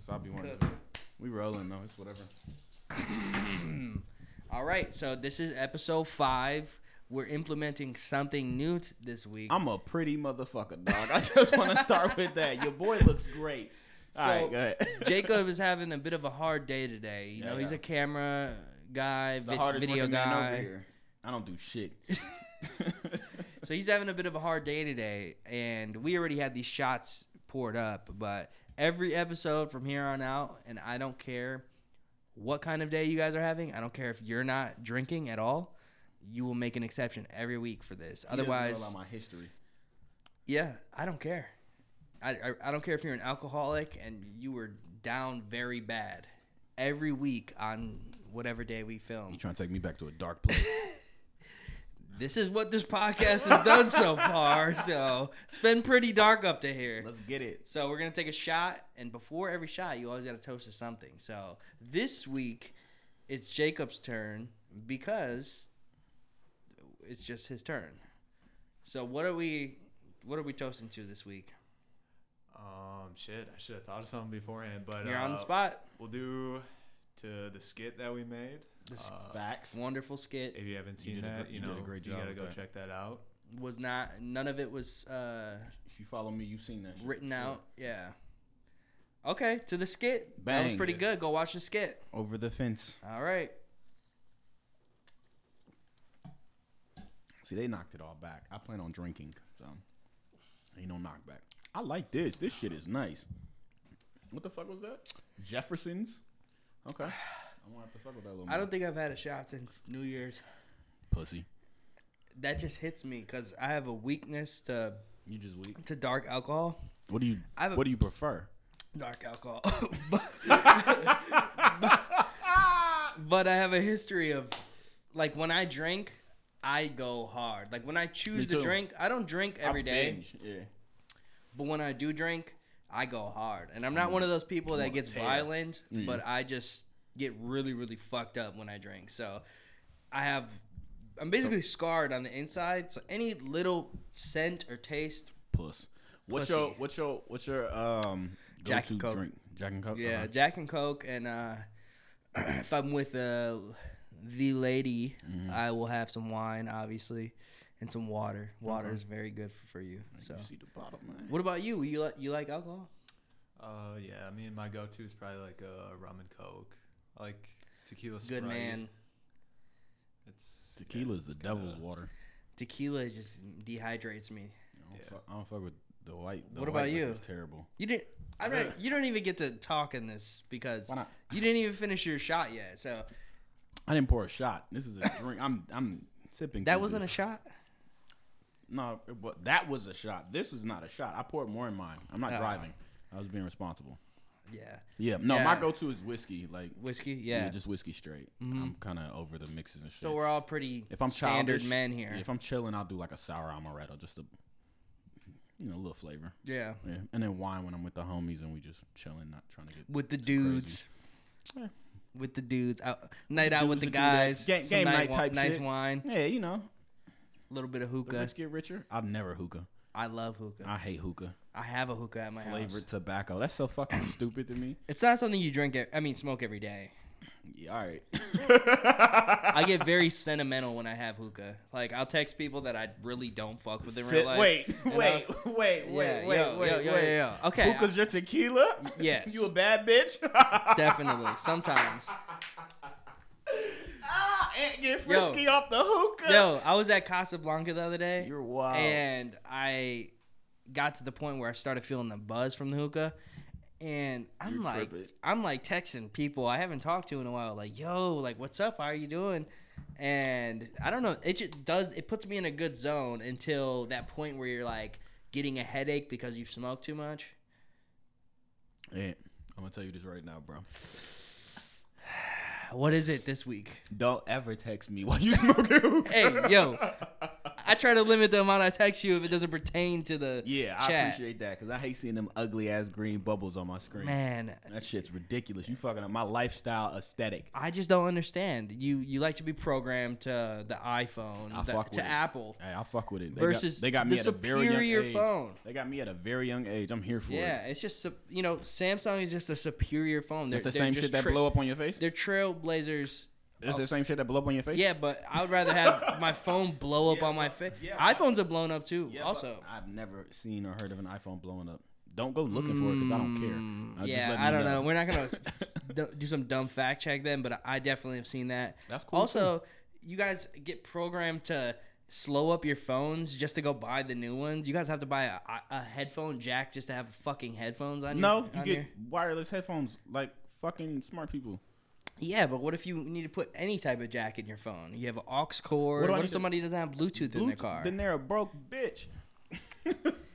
because I'll be wanting to. We rolling though. It's whatever. All right. So this is episode 5. We're implementing something new this week. I'm a pretty motherfucker, dog. I just want to start with that. Your boy looks great. So, all right, go ahead. Jacob is having a bit of a hard day today. You know, he's a camera guy, it's the hardest video guy. Over here. I don't do shit. So he's having a bit of a hard day today, and we already had these shots poured up. But every episode from here on out, and I don't care what kind of day you guys are having. I don't care if you're not drinking at all. You will make an exception every week for this. Otherwise, my history. Yeah, I don't care. I don't care if you're an alcoholic and you were down very bad. Every week on whatever day we film. You trying to take me back to a dark place. This is what this podcast has done so far. So it's been pretty dark up to here. Let's get it. So we're going to take a shot. And before every shot, you always got to toast to something. So this week, it's Jacob's turn because... it's just his turn. So what are we toasting to this week? Shit, I should have thought of something beforehand, but you're on the spot. We'll do to the skit that we made. This facts, wonderful skit. If you haven't seen you did a great job. You gotta go check that out. None of it was. If you follow me, you've seen that written out. Yeah. Okay, to the skit. Bang. That was pretty good. Go watch the skit. Over the fence. All right. See, they knocked it all back. I plan on drinking, so ain't no knockback. I like this. This shit is nice. What the fuck was that? Jefferson's. Okay. I want to fuck with that a little. I don't think I've had a shot since New Year's. Pussy. That just hits me because I have a weakness to. You just weak to dark alcohol. What do you prefer? Dark alcohol. but I have a history of, like, when I drink. I go hard. Like, when I choose to drink, I don't drink every day. Binge. Yeah. But when I do drink, I go hard. And I'm not one of those people that gets violent, but I just get really, really fucked up when I drink. So I'm basically scarred on the inside. So any little scent or taste, puss. What's your Jack and Coke drink? Jack and Coke. Yeah, uh-huh. Jack and Coke, and if I'm with the lady, I will have some wine, obviously, and some water. Water is very good for you. So. You see the bottom line. What about you? You like alcohol? Yeah. I mean, my go-to is probably like a rum and Coke, I like tequila. Good man. Tequila is the devil's water. Tequila just dehydrates me. I don't fuck with the white. What about you? It's terrible. You don't even get to talk in this because you didn't even finish your shot yet. So. I didn't pour a shot. This is a drink. I'm sipping. That wasn't a shot? No, but that was a shot. This is not a shot. I poured more in mine. I'm not driving. I was being responsible. Yeah. Yeah. No, my go-to is whiskey. Like whiskey? Yeah. Just whiskey straight. Mm-hmm. I'm kind of over the mixes and shit. So we're all pretty standard men here. If I'm chilling, I'll do like a sour amaretto, just a little flavor. Yeah. Yeah. And then wine when I'm with the homies and we just chilling, not trying to get with the dudes. Crazy. Yeah. With the dudes, night out with the guys, game night type shit. Nice wine. Yeah, you know. A little bit of hookah. Let's get richer. I've never hookah. I love hookah. I hate hookah. I have a hookah at my house. Flavored tobacco. That's so fucking stupid to me. It's not something you smoke every day. Yeah, all right. I get very sentimental when I have hookah. Like, I'll text people that I really don't fuck with in real life. Wait. Okay. Hookah's your tequila? Yes. You a bad bitch? Definitely. Sometimes. Ant get frisky off the hookah. Yo, I was at Casablanca the other day. You're wild. And I got to the point where I started feeling the buzz from the hookah. And I'm like texting people I haven't talked to in a while, like, yo, like, what's up? How are you doing? And I don't know. It just puts me in a good zone until that point where you're like getting a headache because you've smoked too much. Hey, I'm going to tell you this right now, bro. What is it this week? Don't ever text me while you smoking hookah. Hey, yo. I try to limit the amount I text you if it doesn't pertain to the chat. I appreciate that because I hate seeing them ugly-ass green bubbles on my screen. Man. That shit's ridiculous. You fucking up my lifestyle aesthetic. I just don't understand. You like to be programmed to the iPhone, Apple. Hey, I fuck with it. Versus they got me at a very young phone. They got me at a very young age. I'm here for it. Yeah, it's just, Samsung is just a superior phone. That's the same shit that blow up on your face? They're trailblazers. It's the same shit that blow up on your face? Yeah, but I would rather have my phone blow up on my face. Yeah, iPhones are blown up, too, also. I've never seen or heard of an iPhone blowing up. Don't go looking for it, because I don't care. I don't know. We're not going to do some dumb fact check then, but I definitely have seen that. That's cool. Also, you guys get programmed to slow up your phones just to go buy the new ones. You guys have to buy a headphone jack just to have fucking headphones on you get wireless headphones like fucking smart people. Yeah, but what if you need to put any type of jack in your phone? You have an aux cord. What if somebody doesn't have Bluetooth in their car? Then they're a broke bitch.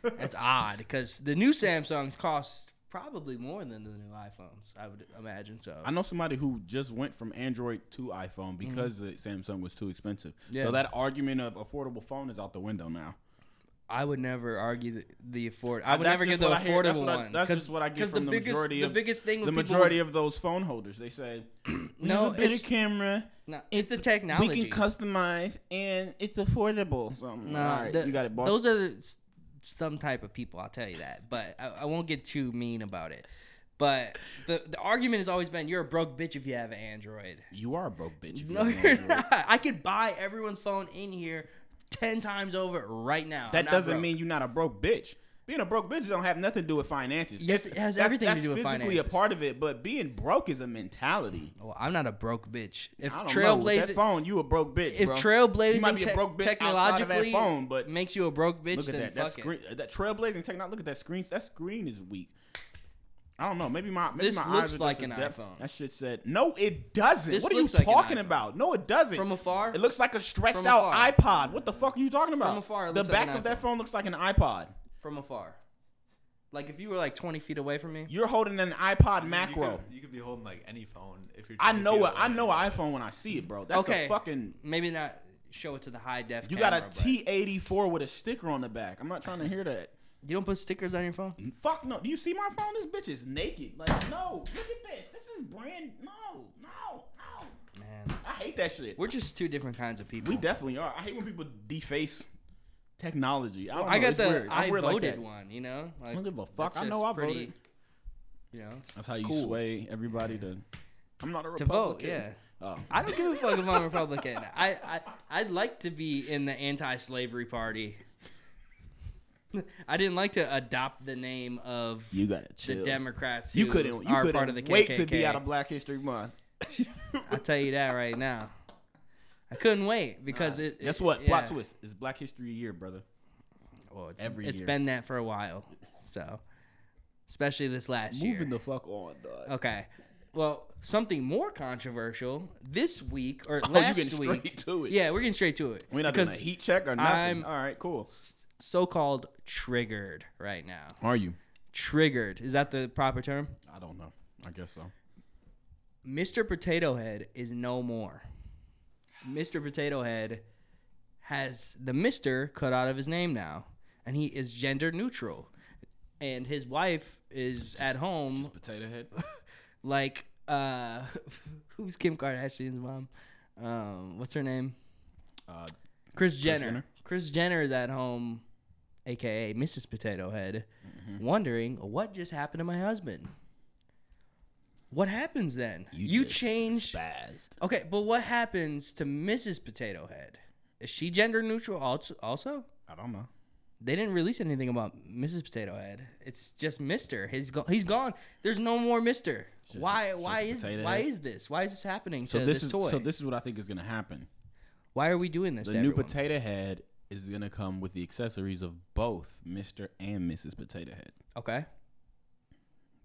That's odd because the new Samsungs cost probably more than the new iPhones, I would imagine. So I know somebody who just went from Android to iPhone because the Samsung was too expensive. Yeah. So that argument of affordable phone is out the window now. I would never argue the afford. I would never give the affordable one. That's just what I get from the majority of those phone holders. They say, "No, it's a camera. No, it's the technology. We can customize, and it's affordable." So you got it, boss. Those are some type of people. I'll tell you that, but I won't get too mean about it. But the argument has always been, you're a broke bitch if you have an Android. You are a broke bitch. If you have an Android. Not. I could buy everyone's phone in here. 10 times over right now. That doesn't mean you're not a broke bitch. Being a broke bitch don't have nothing to do with finances. Yes, it has everything to do with finances. That's physically a part of it, but being broke is a mentality. Well, I'm not a broke bitch. If Trailblazer that phone, you a broke bitch. If Trailblazing, you might be a broke bitch outside of that phone, but makes you a broke bitch. Look at that screen. That Trailblazing technology. Look at that screen. That screen is weak. I don't know. Maybe this looks like an iPhone. That shit said, no, it doesn't. What are you talking about? No, it doesn't. From afar? It looks like a stretched out iPod. What the fuck are you talking about? From afar, it looks like an iPhone. The back of that phone looks like an iPod. From afar. Like if you were like 20 feet away from me. You're holding an iPod macro. You could be holding like any phone if you're I know an iPhone when I see it, bro. That's a fucking. Maybe not show it to the high def camera. You got a T84 with a sticker on the back. I'm not trying to hear that. You don't put stickers on your phone? Fuck no. Do you see my phone? This bitch is naked. Like, no. Look at this. This is brand... No. Man. I hate that shit. We're just two different kinds of people. We definitely are. I hate when people deface technology. I got the I voted one, you know? Like, I don't give a fuck. I know I voted. You know? That's how you sway everybody to... I'm not a Republican. To vote, yeah. Oh. I don't give a fuck if I'm a Republican. I'd like to be in the anti-slavery party. I didn't like to adopt the name of the Democrats who are part of the KKK. You couldn't wait to be out of Black History Month. I'll tell you that right now. I couldn't wait because it... Guess what? Yeah. Plot twist. It's Black History Year, brother. Well, it's been that for a while. So, especially this last year. Moving the fuck on, dog. Okay. Well, something more controversial this week or last week. We're getting straight to it. Yeah, we're getting straight to it. We're not doing a heat check or nothing. All right, cool. So-called triggered right now. Are you? Triggered. Is that the proper term? I don't know. I guess so. Mr. Potato Head is no more. Mr. Potato Head has the Mr. cut out of his name now, and he is gender neutral. And his wife is at home. Just Potato Head? Like, who's Kim Kardashian's mom? What's her name? Chris Jenner. Chris Jenner is at home, a.k.a. Mrs. Potato Head, wondering, what just happened to my husband? What happens then? You change. Spazzed. Okay, but what happens to Mrs. Potato Head? Is she gender neutral also? I don't know. They didn't release anything about Mrs. Potato Head. It's just Mr. He's gone. There's no more Mr. Just, why is this? Why is this happening to this toy? So this is what I think is going to happen. Why are we doing this? The new Potato Head is going to come with the accessories of both Mr. and Mrs. Potato Head. Okay.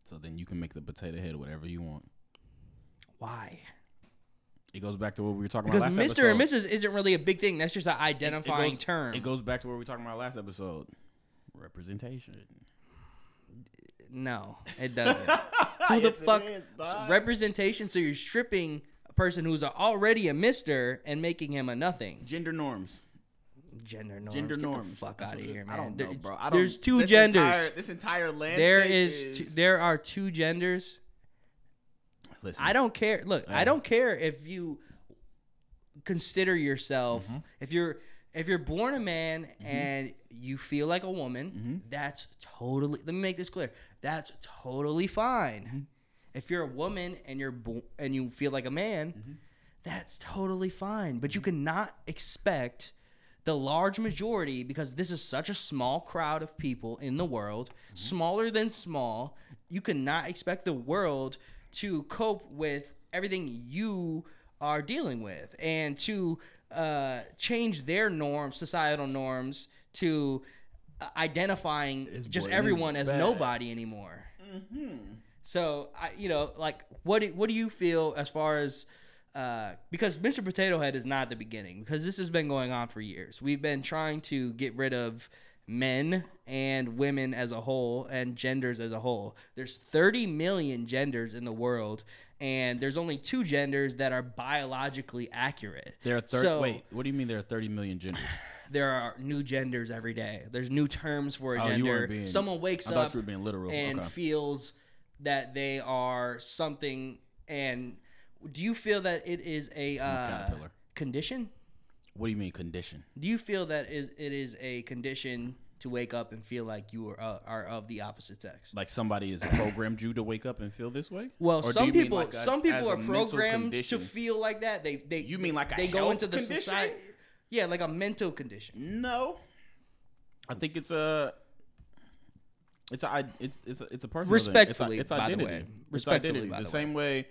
So then you can make the Potato Head whatever you want. Why? It goes back to what we were talking about last episode. Because Mr. and Mrs. isn't really a big thing. That's just an identifying term. It goes back to what we were talking about last episode. Representation. No, it doesn't. Who the fuck? Representation, so you're stripping person who's already a Mr. and making him a nothing. Gender norms. gender norms. Gender norms. Get the fuck out of here, man. I don't know, bro. There's two genders. This entire landscape there are two genders. Listen. I don't care. Look, I don't care if you consider yourself if you're born a man and you feel like a woman, that's totally. Let me make this clear. That's totally fine. Mm-hmm. If you're a woman and you feel like a man, that's totally fine. But you cannot expect the large majority, because this is such a small crowd of people in the world, smaller than small. You cannot expect the world to cope with everything you are dealing with, and to change their norms, societal norms, to identifying just everyone as nobody anymore. So, what do you feel as far as, because Mr. Potato Head is not the beginning, because this has been going on for years. We've been trying to get rid of men and women as a whole and genders as a whole. There's 30 million genders in the world, and there's only two genders that are biologically accurate. Wait, what do you mean there are 30 million genders? There are new genders every day. There's new terms for a gender. Someone wakes up and feels that they are something. And do you feel that it is a condition? What do you mean condition? Do you feel that it is a condition to wake up and feel like you are of the opposite sex? Like somebody has programmed you to wake up and feel this way? Well, some people are programmed to feel like that. They go into the society. Yeah, like a mental condition. No, I think it's a personal respectfully. Thing. It's identity. By the way. Respectfully, it's identity. The same way.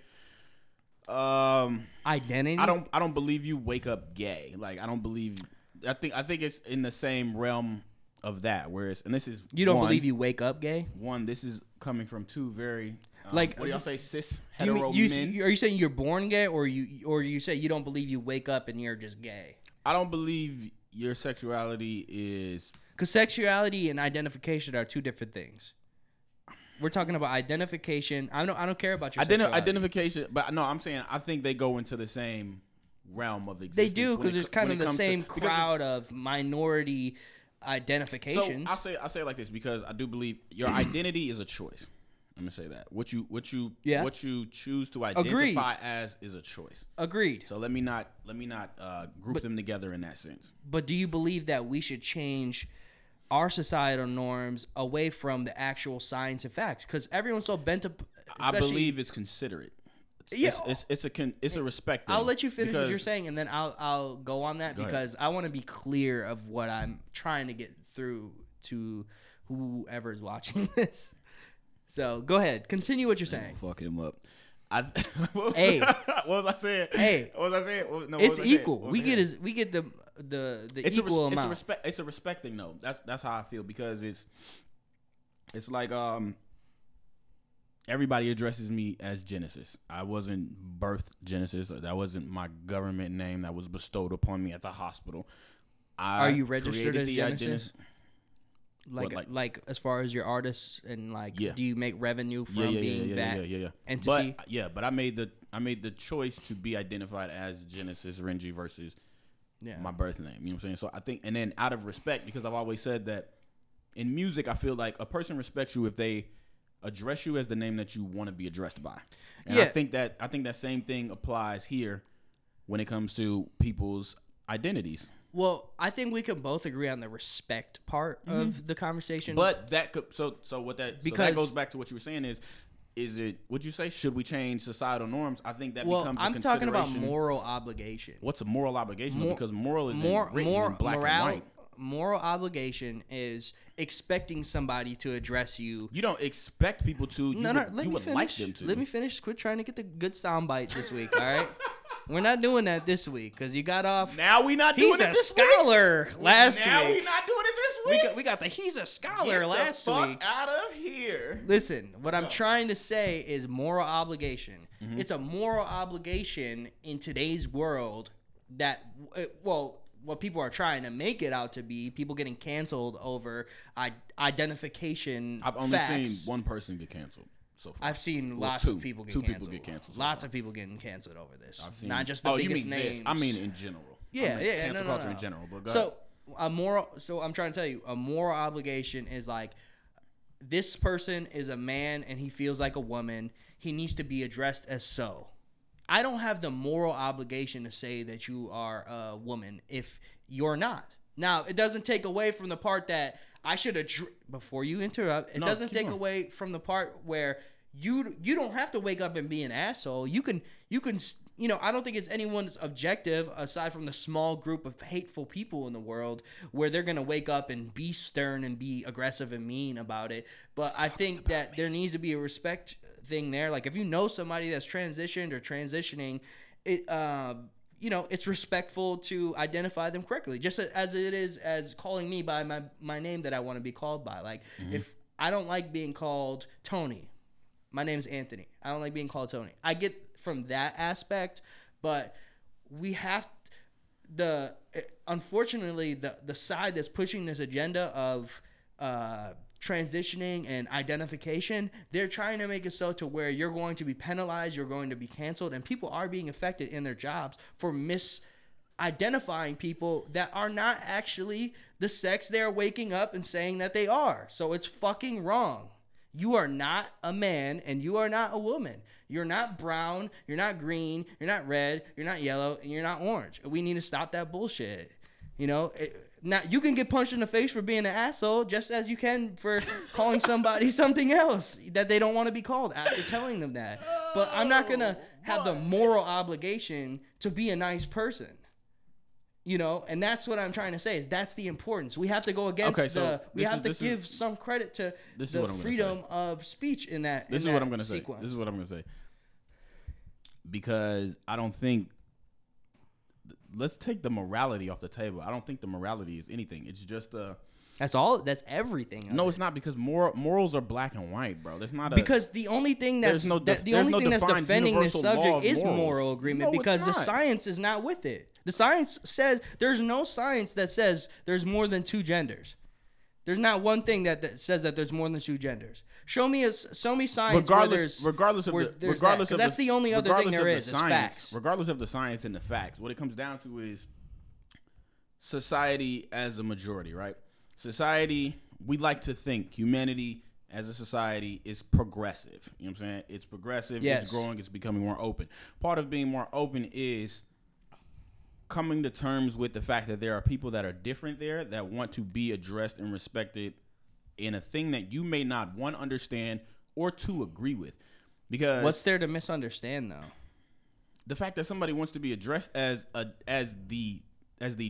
Identity. I don't believe you wake up gay. Like I don't believe. I think it's in the same realm of that. Whereas, and this is you don't believe you wake up gay. One, this is coming from two very what do y'all say, cis hetero men? Are you saying you're born gay, or you say you don't believe you wake up and you're just gay? I don't believe your sexuality is, because sexuality and identification are two different things. We're talking about identification. I don't care about your sexuality. Identification, but no, I'm saying I think they go into the same realm of existence. They do, because there's kind of the same crowd of minority identifications. So I say it like this, because I do believe your identity is a choice. I'm gonna say that what you choose to identify as is a choice. Agreed. So let me not group them together in that sense. But do you believe that we should change our societal norms away from the actual science and facts, because everyone's so bent up? I believe it's considerate. It's a respect thing. I'll let you finish what you're saying, and then I'll go on that because I want to be clear of what I'm trying to get through to whoever's watching this. So go ahead, continue what you're saying. Fuck him up. What was I saying? We get the equal amount. It's a respect thing, though. That's how I feel, because it's like everybody addresses me as Genesis. I wasn't birthed Genesis. That wasn't my government name that was bestowed upon me at the hospital. Are you registered as Genesis? Like as far as your artists and do you make revenue from being that entity? But I made the choice to be identified as Genesis Renji versus my birth name. You know what I'm saying? So I think, and then out of respect, because I've always said that in music, I feel like a person respects you if they address you as the name that you want to be addressed by. And I think that same thing applies here when it comes to people's identities. Well, I think we can both agree on the respect part of the conversation. But that could, that goes back to what you were saying is it, would you say, should we change societal norms? I think that becomes a consideration. Well, I'm talking about moral obligation. What's a moral obligation? Because moral is written in black and white. Moral obligation is expecting somebody to address you. You don't expect people to. Let me finish. Like them to. Let me finish. Quit trying to get the good soundbite this week, all right? We're not doing that this week because you got off. Now we're not doing it this week. He's a scholar last week. Now we're not doing it this week. We got the he's a scholar last week. Get the fuck out of here. Listen, what I'm trying to say is moral obligation. It's a moral obligation in today's world that, what people are trying to make it out to be, people getting canceled over identification facts. I've only seen one person get canceled so far. I've seen lots of people get canceled. Lots of people getting canceled over this. Not just the biggest names. I mean in general. Yeah, cancel culture in general. But so So I'm trying to tell you, a moral obligation is like, this person is a man and he feels like a woman. He needs to be addressed as so. I don't have the moral obligation to say that you are a woman if you're not. Now, it doesn't take away from the part that I should address before you interrupt. It doesn't take away from the part where you don't have to wake up and be an asshole. You can you know, I don't think it's anyone's objective aside from the small group of hateful people in the world where they're going to wake up and be stern and be aggressive and mean about it. But I think that there needs to be a respect thing there. Like if you know somebody that's transitioned or transitioning, you know, it's respectful to identify them correctly, just as it is as calling me by my name that I want to be called by. Like, if I don't like being called Tony, my name's Anthony. I don't like being called Tony. I get from that aspect, but we have unfortunately, the side that's pushing this agenda of transitioning and identification, they're trying to make it so to where you're going to be penalized, you're going to be canceled, and people are being affected in their jobs for misidentifying people that are not actually the sex they're waking up and saying that they are. So it's fucking wrong. You are not a man and you are not a woman. You're not brown, you're not green, you're not red, you're not yellow, and you're not orange. We need to stop that bullshit. You know, now you can get punched in the face for being an asshole just as you can for calling somebody something else that they don't want to be called after telling them that. But I'm not going to have the moral obligation to be a nice person. You know, and that's what I'm trying to say is that's the importance. We have to go against give some credit to the freedom of speech in that. This is what I'm going to say. This is what I'm going to say. Because I don't think, let's take the morality off the table. I don't think the morality is anything. It's just a. That's all. That's everything. No, it's not, because morals are black and white, bro. That's not because the only thing that's defending this subject is moral agreement, because the science is not with it. The science says there's no science that says there's more than two genders. There's not one thing that says that there's more than two genders. Show me science. That's the only other thing there is. It's facts. Regardless of the science and the facts, what it comes down to is society as a majority, right? Society, we like to think humanity as a society is progressive. You know what I'm saying? It's progressive. Yes. It's growing. It's becoming more open. Part of being more open is coming to terms with the fact that there are people that are different there that want to be addressed and respected in a thing that you may not, one, understand or two, agree with. Because what's there to misunderstand, though? The fact that somebody wants to be addressed as the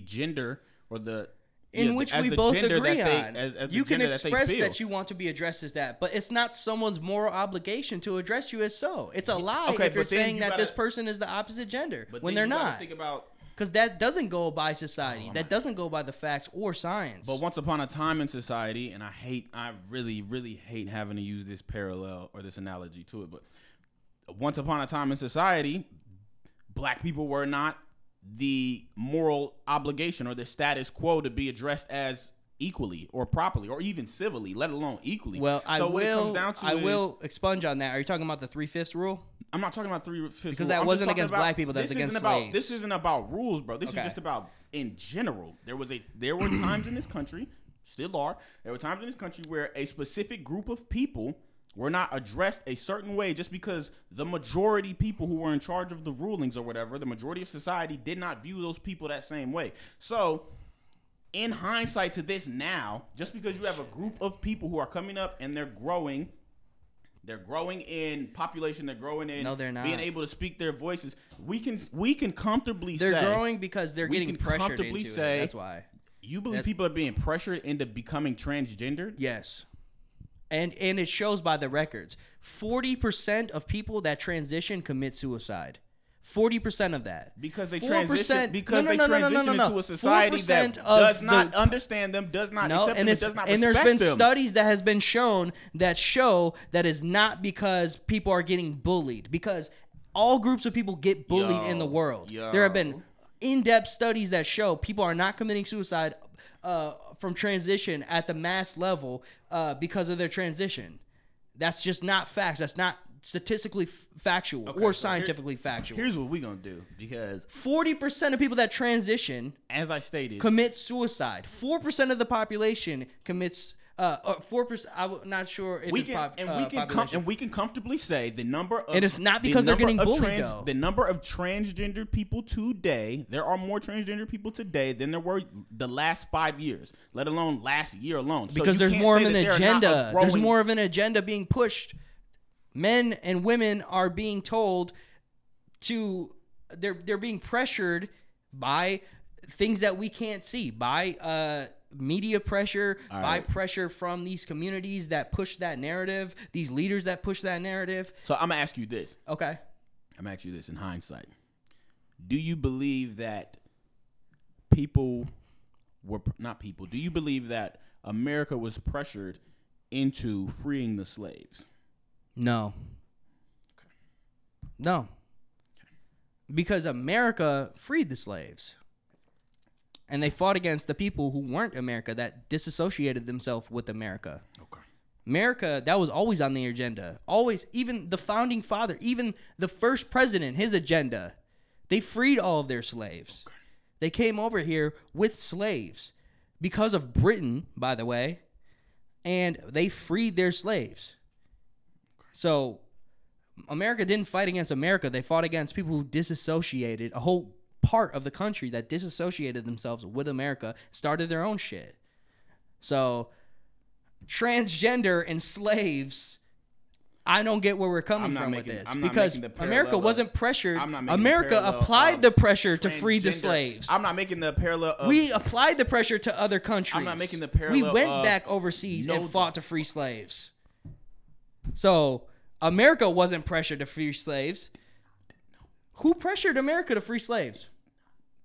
gender or the... In which we both agree on. You can express that you want to be addressed as that, but it's not someone's moral obligation to address you as so. It's a lie if you're saying that this person is the opposite gender when they're not. Because that doesn't go by society. That doesn't go by the facts or science. But once upon a time in society, and I really, really hate having to use this parallel or this analogy to it, but once upon a time in society, black people were not the moral obligation or the status quo to be addressed as equally or properly or even civilly, let alone equally. Well, I will expunge on that. Are you talking about the 3/5 rule? I'm not talking about 3/5 rule. Because that wasn't against black people. That's against slaves. This isn't about rules, bro. This is just about in general. There were times in this country, still are. There were times in this country where a specific group of people were not addressed a certain way just because the majority people who were in charge of the rulings or whatever, the majority of society did not view those people that same way. So in hindsight to this now, just because you have a group of people who are coming up and they're growing in population, they're growing in being able to speak their voices, we can comfortably say they're growing because they're getting pressured into it. That's why. You believe people are being pressured into becoming transgendered? Yes. And it shows by the records. 40% of people that transition commit suicide. 40% of that. Because they transition into a society that does not understand them, does not accept them, does not respect them. And there's been studies that has been shown that show that is not because people are getting bullied. Because all groups of people get bullied in the world. There have been in-depth studies that show people are not committing suicide from transition at the mass level because of their transition. That's just not facts. That's not statistically factual or scientifically factual. Here's what we're going to do, because 40% of people that transition, as I stated, commit suicide. 4% of the population commits 4%. I'm not sure if we can comfortably say the number of, and it's not because they're getting bullied though. The number of transgender people today, there are more transgender people today than there were the last 5 years, let alone last year alone. Because so there's more of an agenda. There's more of an agenda being pushed. Men and women are being told to, they're being pressured by things that we can't see, by media pressure, by pressure from these communities that push that narrative, these leaders that push that narrative. So I'm gonna ask you this. Okay. I'm gonna ask you this in hindsight. Do you believe that do you believe that America was pressured into freeing the slaves? No. Okay. No. Okay. Because America freed the slaves. And they fought against the people who weren't America, that disassociated themselves with America. Okay. America, that was always on the agenda. Always, even the founding father, even the first president, his agenda. They freed all of their slaves. Okay. They came over here with slaves because of Britain, by the way, and they freed their slaves. Okay. So America didn't fight against America. They fought against people who disassociated, a whole part of the country that disassociated themselves with America, started their own shit. So transgender and slaves, I don't get where we're coming from with this, because America wasn't pressured. America applied the pressure to free the slaves. I'm not making the parallel. We applied the pressure to other countries. I'm not making the parallel. We went back overseas and fought to free slaves. So America wasn't pressured to free slaves. Who pressured America to free slaves?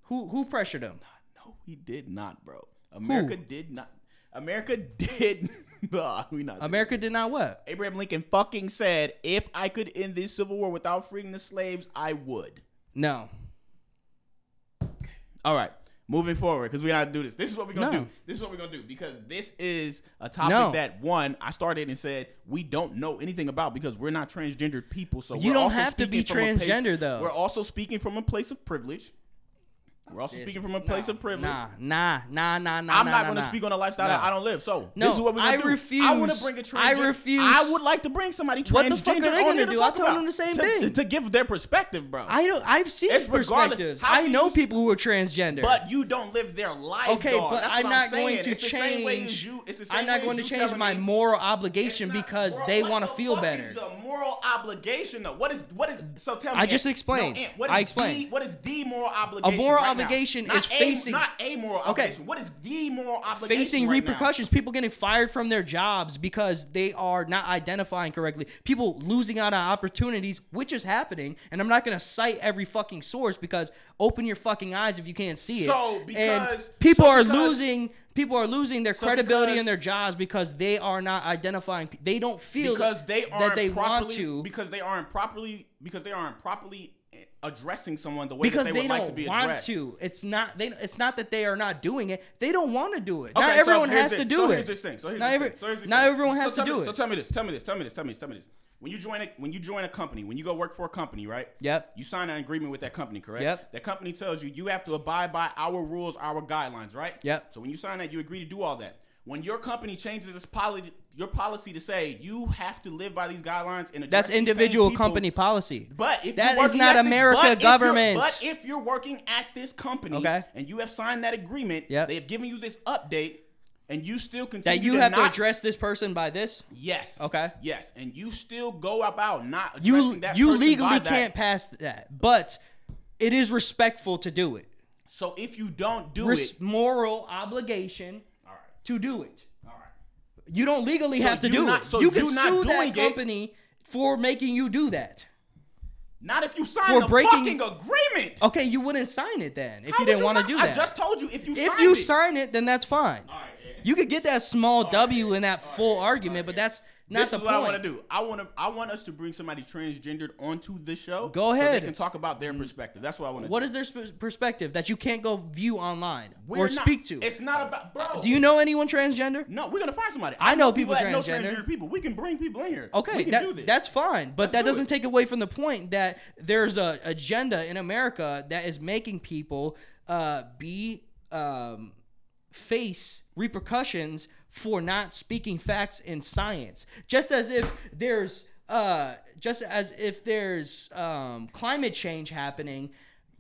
Who pressured them? No, we did not, bro. America did not. America did. America did not what? Abraham Lincoln fucking said, if I could end this Civil War without freeing the slaves, I would. No. All right. Moving forward, because we gotta do this. This is what we're gonna do. This is what we're gonna do, because this is a topic that I started and said we don't know anything about, because we're not transgendered people. So you don't have to be transgender though. We're also speaking from a place of privilege. Nah. I'm not gonna speak on a lifestyle that I don't live. So this is what we're gonna do. I refuse. I want to bring a transgender. I refuse. I would like to bring somebody transgender. What the fuck are they gonna do? I told them the same thing to give their perspective, bro. I've seen perspectives. I know people who are transgender, but you don't live their life. Okay, but I'm not going to change. I'm not going to change my moral obligation because they want to feel better. What is a moral obligation though? What is? So tell me. I just explained. I explained. What is the moral obligation? A moral obligation is facing, not a moral obligation. Okay. What is the moral obligation? Facing repercussions, people getting fired from their jobs because they are not identifying correctly, people losing out on opportunities, which is happening. And I'm not going to cite every fucking source, because open your fucking eyes if you can't see it. People are losing their credibility in their jobs because they are not identifying. They don't feel because they aren't properly addressing someone the way that they would like to be addressed. Because they don't want to. It's not that they are not doing it. They don't want to do it. Okay, not everyone has to do it. So here's this thing. Not everyone has to do it. So tell me this. When you join a company, when you go work for a company, right? Yep. You sign an agreement with that company, correct? Yep. That company tells you you have to abide by our rules, our guidelines, right? Yep. So when you sign that, you agree to do all that. When your company changes its your policy to say you have to live by these guidelines, and that's individual company policy. But if that is not America government. But if you're working at this company and you have signed that agreement, they have given you this update, and you still continue that you have to address this person by this. Yes. Okay. Yes, and you still go about not addressing that person by that. You legally can't pass that, but it is respectful to do it. So if you don't do it, moral obligation. To do it. All right. You don't legally have to do it. You can sue that company for making you do that. Not if you sign the fucking agreement. Okay, you wouldn't sign it then if you didn't want to do that. I just told you if you sign it, then that's fine. All right, yeah. You could get that small W in that full argument, but that's Not the point. This is what I want to do. I want us to bring somebody transgendered onto the show. Go ahead. So they can talk about their perspective. That's what I want to do. What is their perspective that you can't go view online or speak to? It's not about, bro. Do you know anyone transgender? No, we're going to find somebody. I know people that transgender. Know transgender people. We can bring people in here. Okay, we can do this. That's fine. But that doesn't take away from the point that there's an agenda in America that is making people face repercussions for not speaking facts in science, just as if there's climate change happening.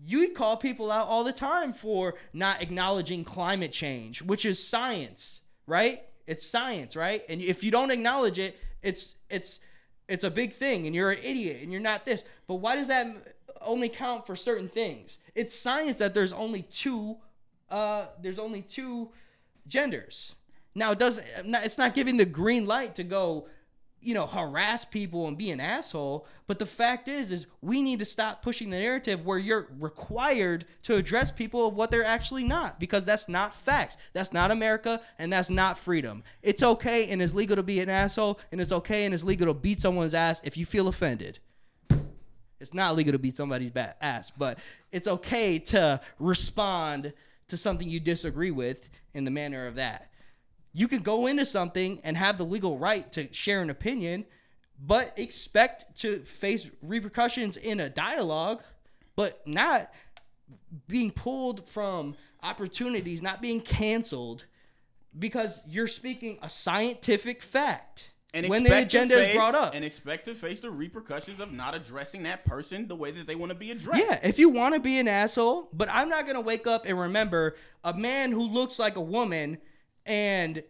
You call people out all the time for not acknowledging climate change, which is science, right? It's science, right? And if you don't acknowledge it, it's a big thing, and you're an idiot, and you're not this. But why does that only count for certain things? It's science that there's only two genders. Now, it's not giving the green light to go, harass people and be an asshole. But the fact is we need to stop pushing the narrative where you're required to address people of what they're actually not, because that's not facts. That's not America, and that's not freedom. It's okay and it's legal to be an asshole, and it's okay and it's legal to beat someone's ass if you feel offended. It's not legal to beat somebody's ass, but it's okay to respond to something you disagree with in the manner of that. You could go into something and have the legal right to share an opinion, but expect to face repercussions in a dialogue, but not being pulled from opportunities, not being canceled because you're speaking a scientific fact and when the agenda is brought up. And expect to face the repercussions of not addressing that person the way that they want to be addressed. Yeah, if you want to be an asshole, but I'm not going to wake up and remember a man who looks like a woman. And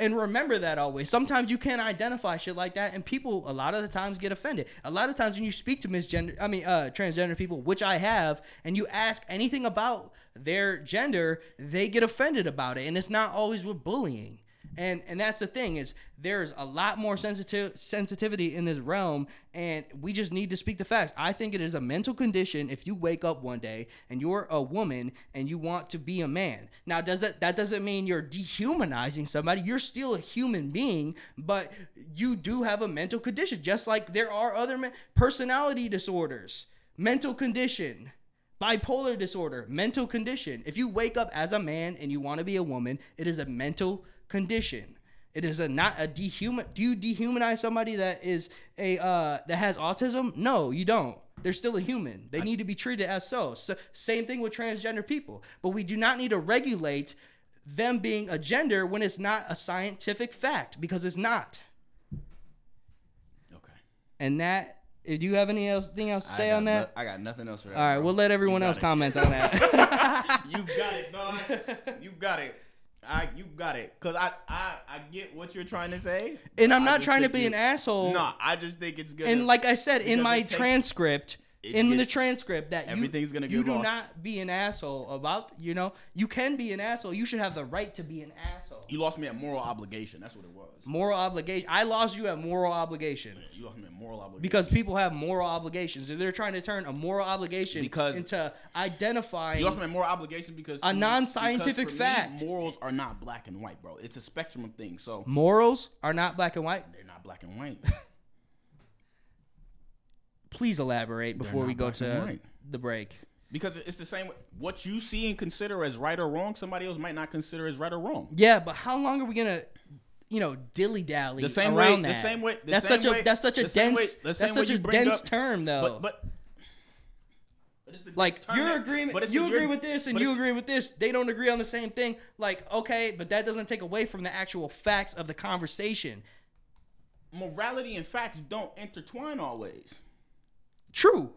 remember that always. Sometimes you can't identify shit like that, and people a lot of the times get offended. A lot of times when you speak to transgender people, which I have, and you ask anything about their gender, they get offended about it, and it's not always with bullying. And that's the thing, is there's a lot more sensitivity in this realm, and we just need to speak the facts. I think it is a mental condition if you wake up one day and you're a woman and you want to be a man. Now, that doesn't mean you're dehumanizing somebody. You're still a human being, but you do have a mental condition, just like there are other personality disorders, mental condition. Bipolar disorder, mental condition. If you wake up as a man and you want to be a woman, it is a mental condition. It is Do you dehumanize somebody that is that has autism? No, you don't. They're still a human. They need to be treated as so. So same thing with transgender people. But we do not need to regulate them being a gender when it's not a scientific fact, because it's not. Okay. And that. Do you have anything else to say on that? I got nothing else for that. All right, we'll let everyone else comment on that. You got it, dog. You got it. You got it. Because I get what you're trying to say. And I'm not trying to be an asshole. No, I just think it's good. And like I said, in my transcript, that everything's gonna get lost. You do not be an asshole about, you can be an asshole. You should have the right to be an asshole. You lost me at moral obligation. That's what it was. Moral obligation. I lost you at moral obligation. Yeah, you lost me at moral obligation. Because people have moral obligations. They're trying to turn a moral obligation into identifying. You lost me at moral obligation because a non-scientific fact. Morals are not black and white, bro. It's a spectrum of things. So morals are not black and white. They're not black and white. Please elaborate before we go to the break. Because it's the same. What you see and consider as right or wrong, somebody else might not consider as right or wrong. Yeah, but how long are we gonna, dilly-dally around that? The same way. That's such a dense term, though. But it's the like term you agree with this and you agree with this. They don't agree on the same thing. Like, okay, but that doesn't take away from the actual facts of the conversation. Morality and facts don't intertwine always. True,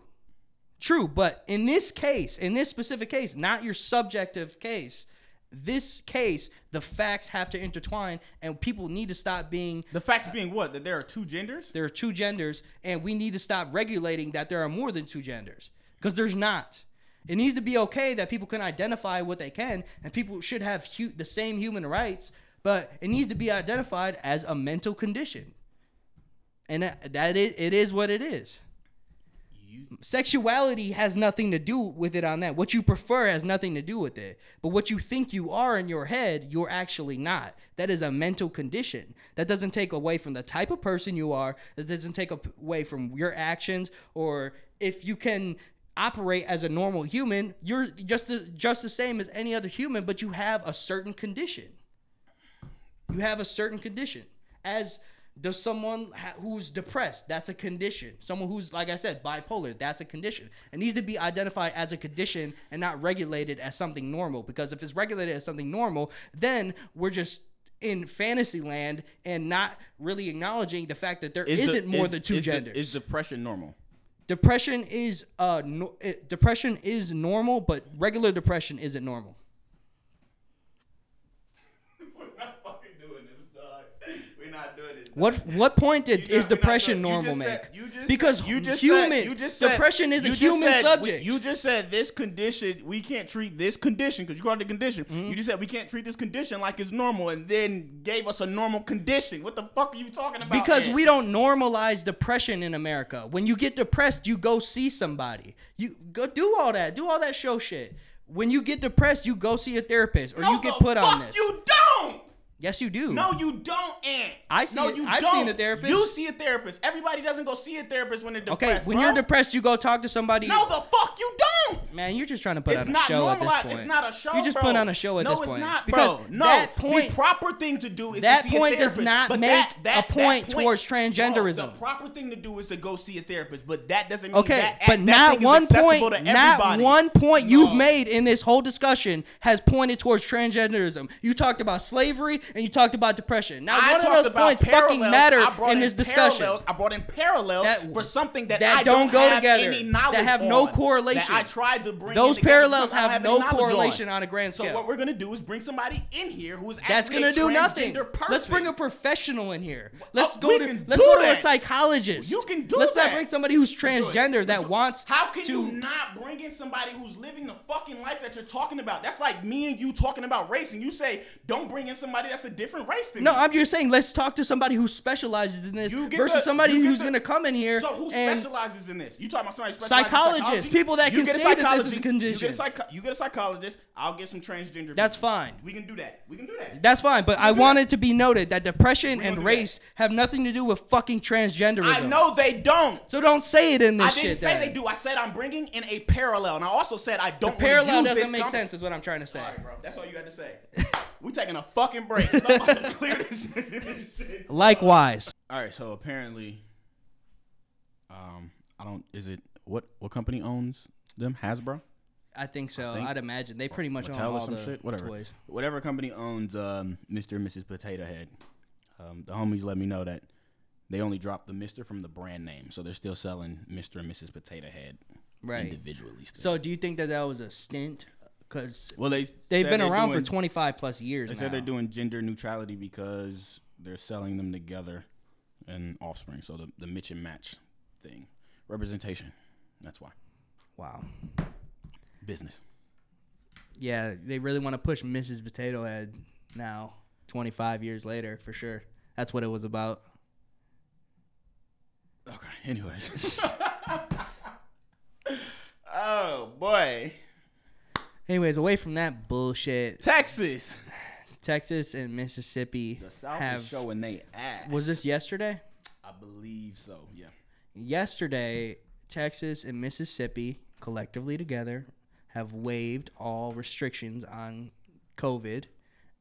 but in this case, in this specific case, not your subjective case, this case, the facts have to intertwine, and people need to stop being... The facts being what? That there are two genders? There are two genders, and we need to stop regulating that there are more than two genders, because there's not. It needs to be okay that people can identify what they can, and people should have the same human rights, but it needs to be identified as a mental condition. And that is what it is. Sexuality has nothing to do with it on that. What you prefer has nothing to do with it. But what you think you are in your head, you're actually not. That is a mental condition. That doesn't take away from the type of person you are. That doesn't take away from your actions. Or if you can operate as a normal human, you're just the same as any other human, but you have a certain condition. You have a certain condition. As does someone who's depressed, that's a condition. Someone who's, like I said, bipolar, that's a condition. It needs to be identified as a condition and not regulated as something normal, because if it's regulated as something normal, then we're just in fantasy land and not really acknowledging the fact that there isn't more than two genders. Is depression normal? Depression is normal, but regular depression isn't normal. What point is depression normal make? Because human depression is a human subject. You just said this condition, we can't treat this condition, because you called it a condition. Mm-hmm. You just said we can't treat this condition like it's normal, and then gave us a normal condition. What the fuck are you talking about? Because we don't normalize depression in America. When you get depressed, you go see somebody. You go do all that. Do all that show shit. When you get depressed, you go see a therapist, or you get put on this. You don't. Yes, you do. No, you don't, Ant. I've seen a therapist. You see a therapist. Everybody doesn't go see a therapist when they're depressed. Okay, when you're depressed, you go talk to somebody. No, the fuck you don't. Man, you're just trying to put on a show at this point. It's not a show, bro. You're just putting on a show at this point. No, it's not, bro. No, that point, the proper thing to do is to see a therapist. That point does not make a point towards transgenderism. No, the proper thing to do is to go see a therapist, but that doesn't mean that thing is accessible to everybody. Not one point you've made in this whole discussion has pointed towards transgenderism. You talked about slavery. And you talked about depression. Now, one of those points fucking matter in this discussion. I brought in parallels for something that I don't go together, any knowledge that have no correlation. I tried to bring those parallels have no correlation on a grand scale. So what we're gonna do is bring somebody in here who is actually a transgender person. That's gonna do nothing. Let's bring a professional in here. Let's go to a psychologist. You can do that. Let's not bring somebody who's transgender that wants. How can you not bring in somebody who's living the fucking life that you're talking about? That's like me and you talking about race, and you say don't bring in somebody that's a different race than me. I'm just saying let's talk to somebody who specializes in this versus somebody who's going to come in here. So who specializes in this? You talking about somebody specializes in psychology? People that can say that this is a condition. You get a psychologist. I'll get some transgender. That's fine. We can do that. That's fine. But I want it to be noted that depression and race have nothing to do with fucking transgenderism. I know they don't. So don't say it in this shit. I didn't say they do. I said I'm bringing in a parallel, and I also said I don't. The parallel doesn't make sense, is what I'm trying to say. All right, bro. That's all you had to say. We're taking a fucking break. I'm about to clear this shit. Likewise. All right, so apparently, what company owns them? Hasbro? I think so. I'd imagine they pretty much own all the shit. Whatever. Toys. Whatever company owns Mr. and Mrs. Potato Head. The homies let me know that they only dropped the Mr. from the brand name, so they're still selling Mr. and Mrs. Potato Head individually. Still. So do you think that was a stint? Because they've been around for 25 plus years now. They said they're doing gender neutrality because they're selling them together and offspring. So the Mitch and Match thing. Representation. That's why. Wow. Business. Yeah, they really want to push Mrs. Potato Head now, 25 years later, for sure. That's what it was about. Okay, anyways. Oh, boy. Anyways, away from that bullshit. Texas and Mississippi. The South is showing they ass. Was this yesterday? I believe so, yeah. Yesterday, Texas and Mississippi, collectively together, have waived all restrictions on COVID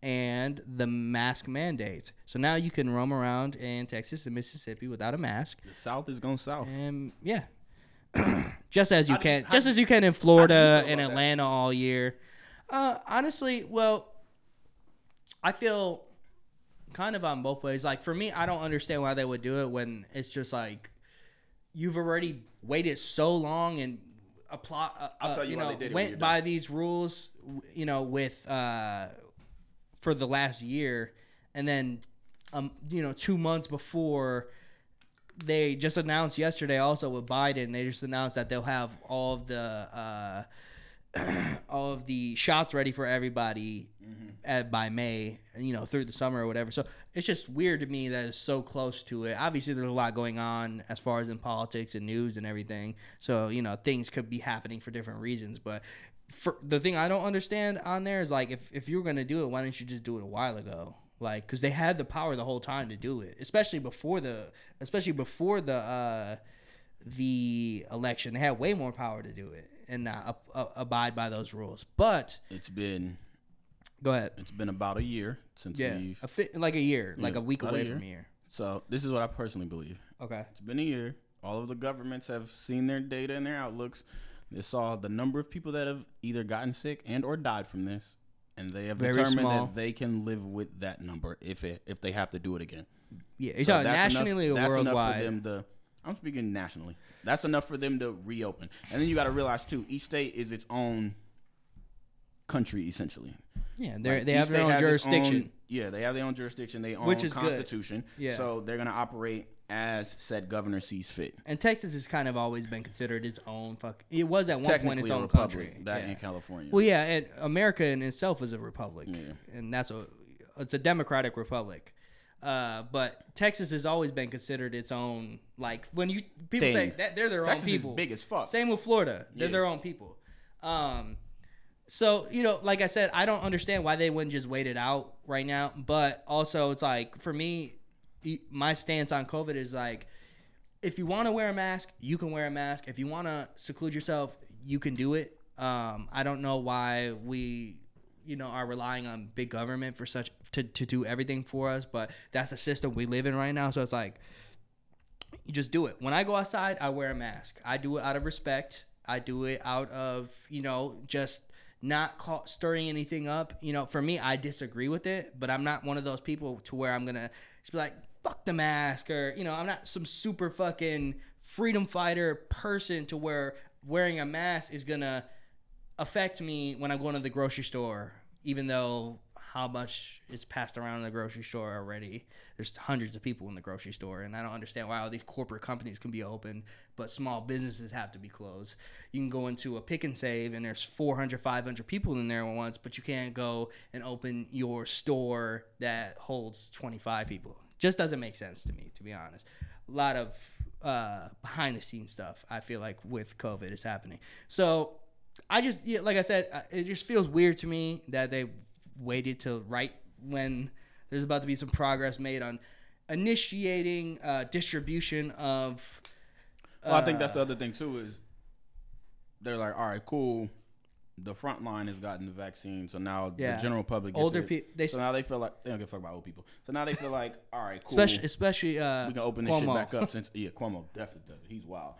and the mask mandates. So now you can roam around in Texas and Mississippi without a mask. The South is going south. Yeah. Just as you can in Florida and Atlanta all year. Honestly, I feel kind of on both ways. Like, for me, I don't understand why they would do it when it's just like you've already waited so long and went by these rules, with for the last year, and then 2 months before. They just announced yesterday also with Biden, they just announced that they'll have all of the all of the shots ready for everybody by May, you know, through the summer or whatever. So it's just weird to me that it's so close to it. Obviously, there's a lot going on as far as in politics and news and everything. So, you know, things could be happening for different reasons. But for, the thing I don't understand on there is, like, if you were going to do it, why didn't you just do it a while ago? Like, because they had the power the whole time to do it, especially before the the election. They had way more power to do it and not abide by those rules. But it's been about a year since a week away from here. So this is what I personally believe. Okay, it's been a year. All of the governments have seen their data and their outlooks. They saw the number of people that have either gotten sick and or died from this. And they have determined that they can live with that number if they have to do it again. Yeah, you're talking nationally or worldwide. That's enough for them to. I'm speaking nationally. That's enough for them to reopen. And then you got to realize too, each state is its own country essentially. Yeah, they have their own jurisdiction. Yeah, they have their own jurisdiction. They own constitution. Yeah. So they're gonna operate as said governor sees fit. And Texas has kind of always been considered its own It was at one point its own country. Back in California. Well, yeah, and America in itself is a republic, and that's it's a democratic republic. But Texas has always been considered its own. Like when people say that they're their own people. Texas is big as fuck. Same with Florida, they're their own people. So, you know, like I said, I don't understand why they wouldn't just wait it out right now. But also, it's like, for me, my stance on COVID is like, if you want to wear a mask, you can wear a mask. If you want to seclude yourself, you can do it. I don't know why we, you know, are relying on big government for such to do everything for us. But that's the system we live in right now. So it's like, you just do it. When I go outside, I wear a mask. I do it out of respect. I do it out of, you know, just not stirring anything up. You know, for me, I disagree with it, but I'm not one of those people to where I'm going to be like, fuck the mask, or, you know, I'm not some super fucking freedom fighter person to where wearing a mask is going to affect me when I'm going to the grocery store, even though how much is passed around in the grocery store already. There's hundreds of people in the grocery store, and I don't understand why all these corporate companies can be open, but small businesses have to be closed. You can go into a Pick and Save, and there's 400, 500 people in there at once, but you can't go and open your store that holds 25 people. Just doesn't make sense to me, to be honest. A lot of behind-the-scenes stuff, I feel like, with COVID is happening. So I just, like I said, it just feels weird to me that they waited till right when there's about to be some progress made on initiating distribution of. Well, I think that's the other thing too, is they're like, all right, cool, the front line has gotten the vaccine, so now the general public gets older people. So now they feel like they don't give a fuck about old people. So now they feel like, all right, cool, especially we can open this shit back up since Cuomo definitely does it. He's wild,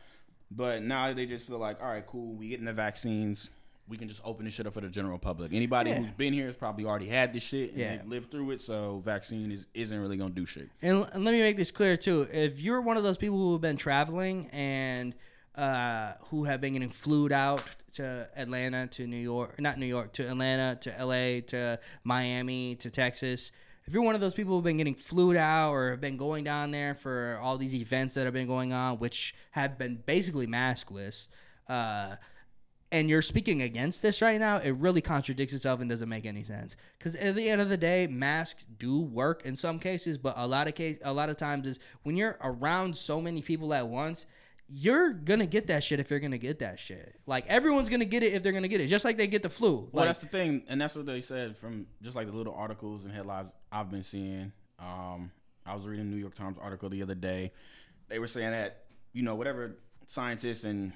but now they just feel like, all right, cool, we getting the vaccines. We can just open this shit up for the general public. Anybody who's been here has probably already had this shit and they've lived through it, so vaccine isn't really going to do shit. And let me make this clear, too. If you're one of those people who have been traveling and who have been getting flued out to Atlanta, to New York, not New York, to Atlanta, to L.A., to Miami, to Texas, if you're one of those people who have been getting flued out or have been going down there for all these events that have been going on, which have been basically maskless, and you're speaking against this right now, it really contradicts itself and doesn't make any sense. Because at the end of the day, masks do work in some cases, but a lot of times is when you're around so many people at once, you're gonna get that shit if you're gonna get that shit. Like, everyone's gonna get it if they're gonna get it, just like they get the flu. Well, like, that's the thing, and that's what they said from just like the little articles and headlines I've been seeing. I was reading a New York Times article the other day. They were saying that, you know, whatever scientists and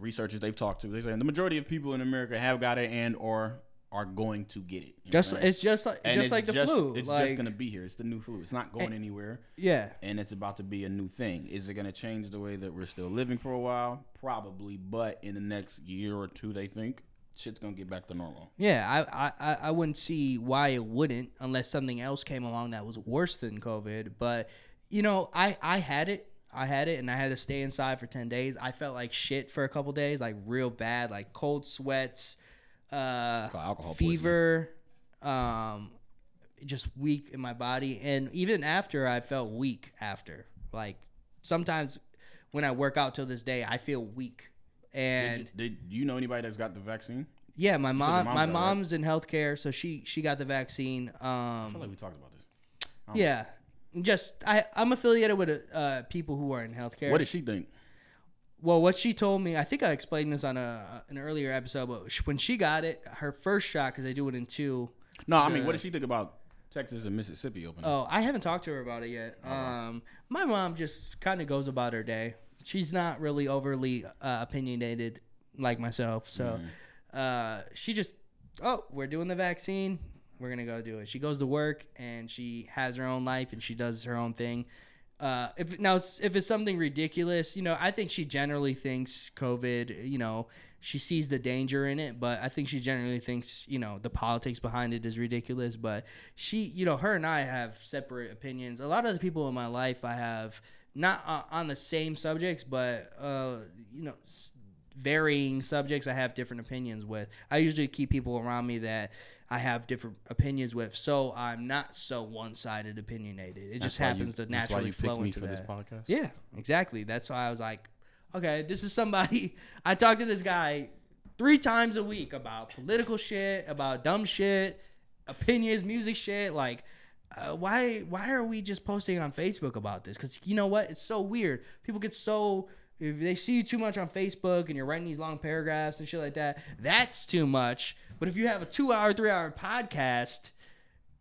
researchers they've talked to, they say the majority of people in America have got it and or are going to get it. It's just like the flu. It's just going to be here. It's the new flu. It's not going anywhere. Yeah. And it's about to be a new thing. Is it going to change the way that we're still living for a while? Probably, but in the next year or two, they think shit's going to get back to normal. Yeah, I wouldn't see why it wouldn't, unless something else came along that was worse than COVID. But, you know, I had it and I had to stay inside for 10 days. I felt like shit for a couple days, like real bad, like cold sweats, fever, just weak in my body. And even after, I felt weak after. Like, sometimes when I work out till this day, I feel weak And did you know anybody that's got the vaccine? Yeah, my mom. My mom's in healthcare, so she got the vaccine. I feel like we talked about this. Yeah, just I'm affiliated with people who are in healthcare. What did she think? Well, what she told me, I think I explained this on an earlier episode, but when she got it, her first shot, because they do it in two. No, I mean, what did she think about Texas and Mississippi opening? Oh, I haven't talked to her about it yet. My mom just kind of goes about her day. She's not really overly opinionated like myself, so she just, we're doing the vaccine. We're going to go do it. She goes to work, and she has her own life, and she does her own thing. If it's something ridiculous, you know, I think she generally thinks COVID, you know, she sees the danger in it, but I think she generally thinks, you know, the politics behind it is ridiculous. But she, you know, her and I have separate opinions. A lot of the people in my life I have not on the same subjects, but, you know, varying subjects I have different opinions with. I usually keep people around me that I have different opinions with, so I'm not so one-sided opinionated. It just happens to naturally flow into that. That's why you picked me for this podcast? Yeah, exactly. That's why I was like, okay, this is somebody. I talk to this guy 3 times a week about political shit, about dumb shit, opinions, music shit. Like, why are we just posting on Facebook about this? Because you know what? It's so weird. People get so... If they see you too much on Facebook and you're writing these long paragraphs and shit like that, that's too much. But if you have a 2-hour, 3-hour podcast,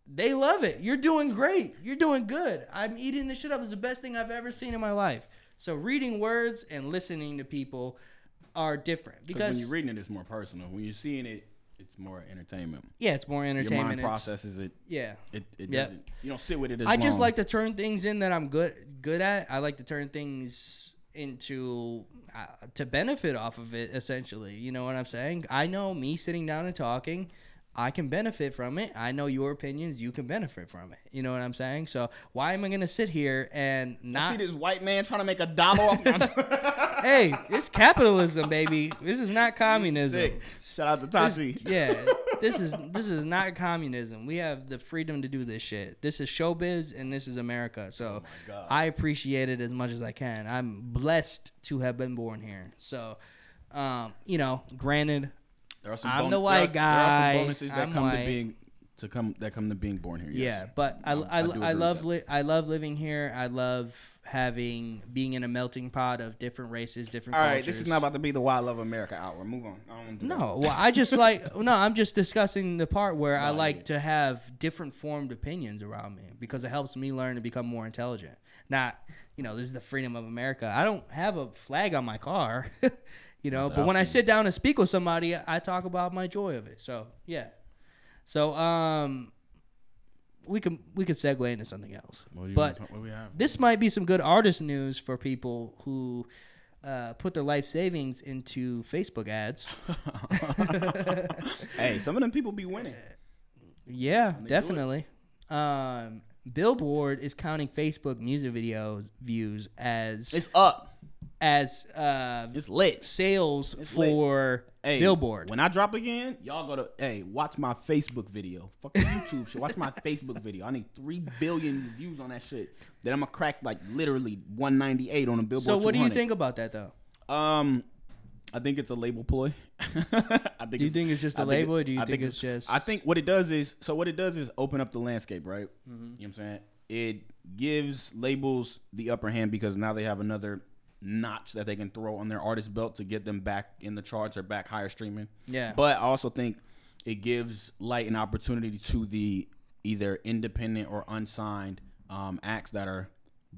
they love it. You're doing great. You're doing good. I'm eating this shit up. It's the best thing I've ever seen in my life. So reading words and listening to people are different. Because when you're reading it, it's more personal. When you're seeing it, it's more entertainment. Yeah, it's more entertainment. Your mind processes it. Yeah. It doesn't. You don't sit with it as long. I just like to turn things in that I'm good at. I like to turn things... into to benefit off of it, essentially. You know what I'm saying? I know me sitting down and talking, I can benefit from it. I know your opinions, you can benefit from it. You know what I'm saying? So why am I gonna sit here and not see this white man trying to make $1 off? Hey, it's capitalism, baby. This is not communism. Sick. Shout out to Tashi. This is not communism. We have the freedom to do this shit. This is showbiz, and this is America. So I appreciate it as much as I can. I'm blessed to have been born here. So, you know, granted, I'm the white guy. There are some bonuses that come to being born here. Yes. Yeah, but I love living here. I love being in a melting pot of different races, different cultures. All right, this is not about to be the Why I Love America hour. Move on. I'm just discussing the part where I like to have different formed opinions around me because it helps me learn to become more intelligent. Not, you know, this is the freedom of America. I don't have a flag on my car, you know, but when I sit down and speak with somebody, I talk about my joy of it. So, yeah. So we can segue into something else. But this might be some good artist news for people who put their life savings into Facebook ads. Hey, some of them people be winning. Yeah, definitely. Billboard is counting Facebook music video views as it's up as it's lit sales it's for. Lit. Hey, Billboard. When I drop again, y'all go to watch my Facebook video. Fuck the YouTube shit. Watch my Facebook video. I need 3 billion views on that shit. Then I'm gonna crack like literally 198 on a Billboard. So what 200. Do you think about that though? I think it's a label ploy. Do you think it's just a label? Or do you think it's just? I think what it does is open up the landscape, right? Mm-hmm. You know what I'm saying? It gives labels the upper hand because now they have another notch that they can throw on their artist belt to get them back in the charts or back higher streaming. Yeah. But I also think it gives light and opportunity to the either independent or unsigned acts that are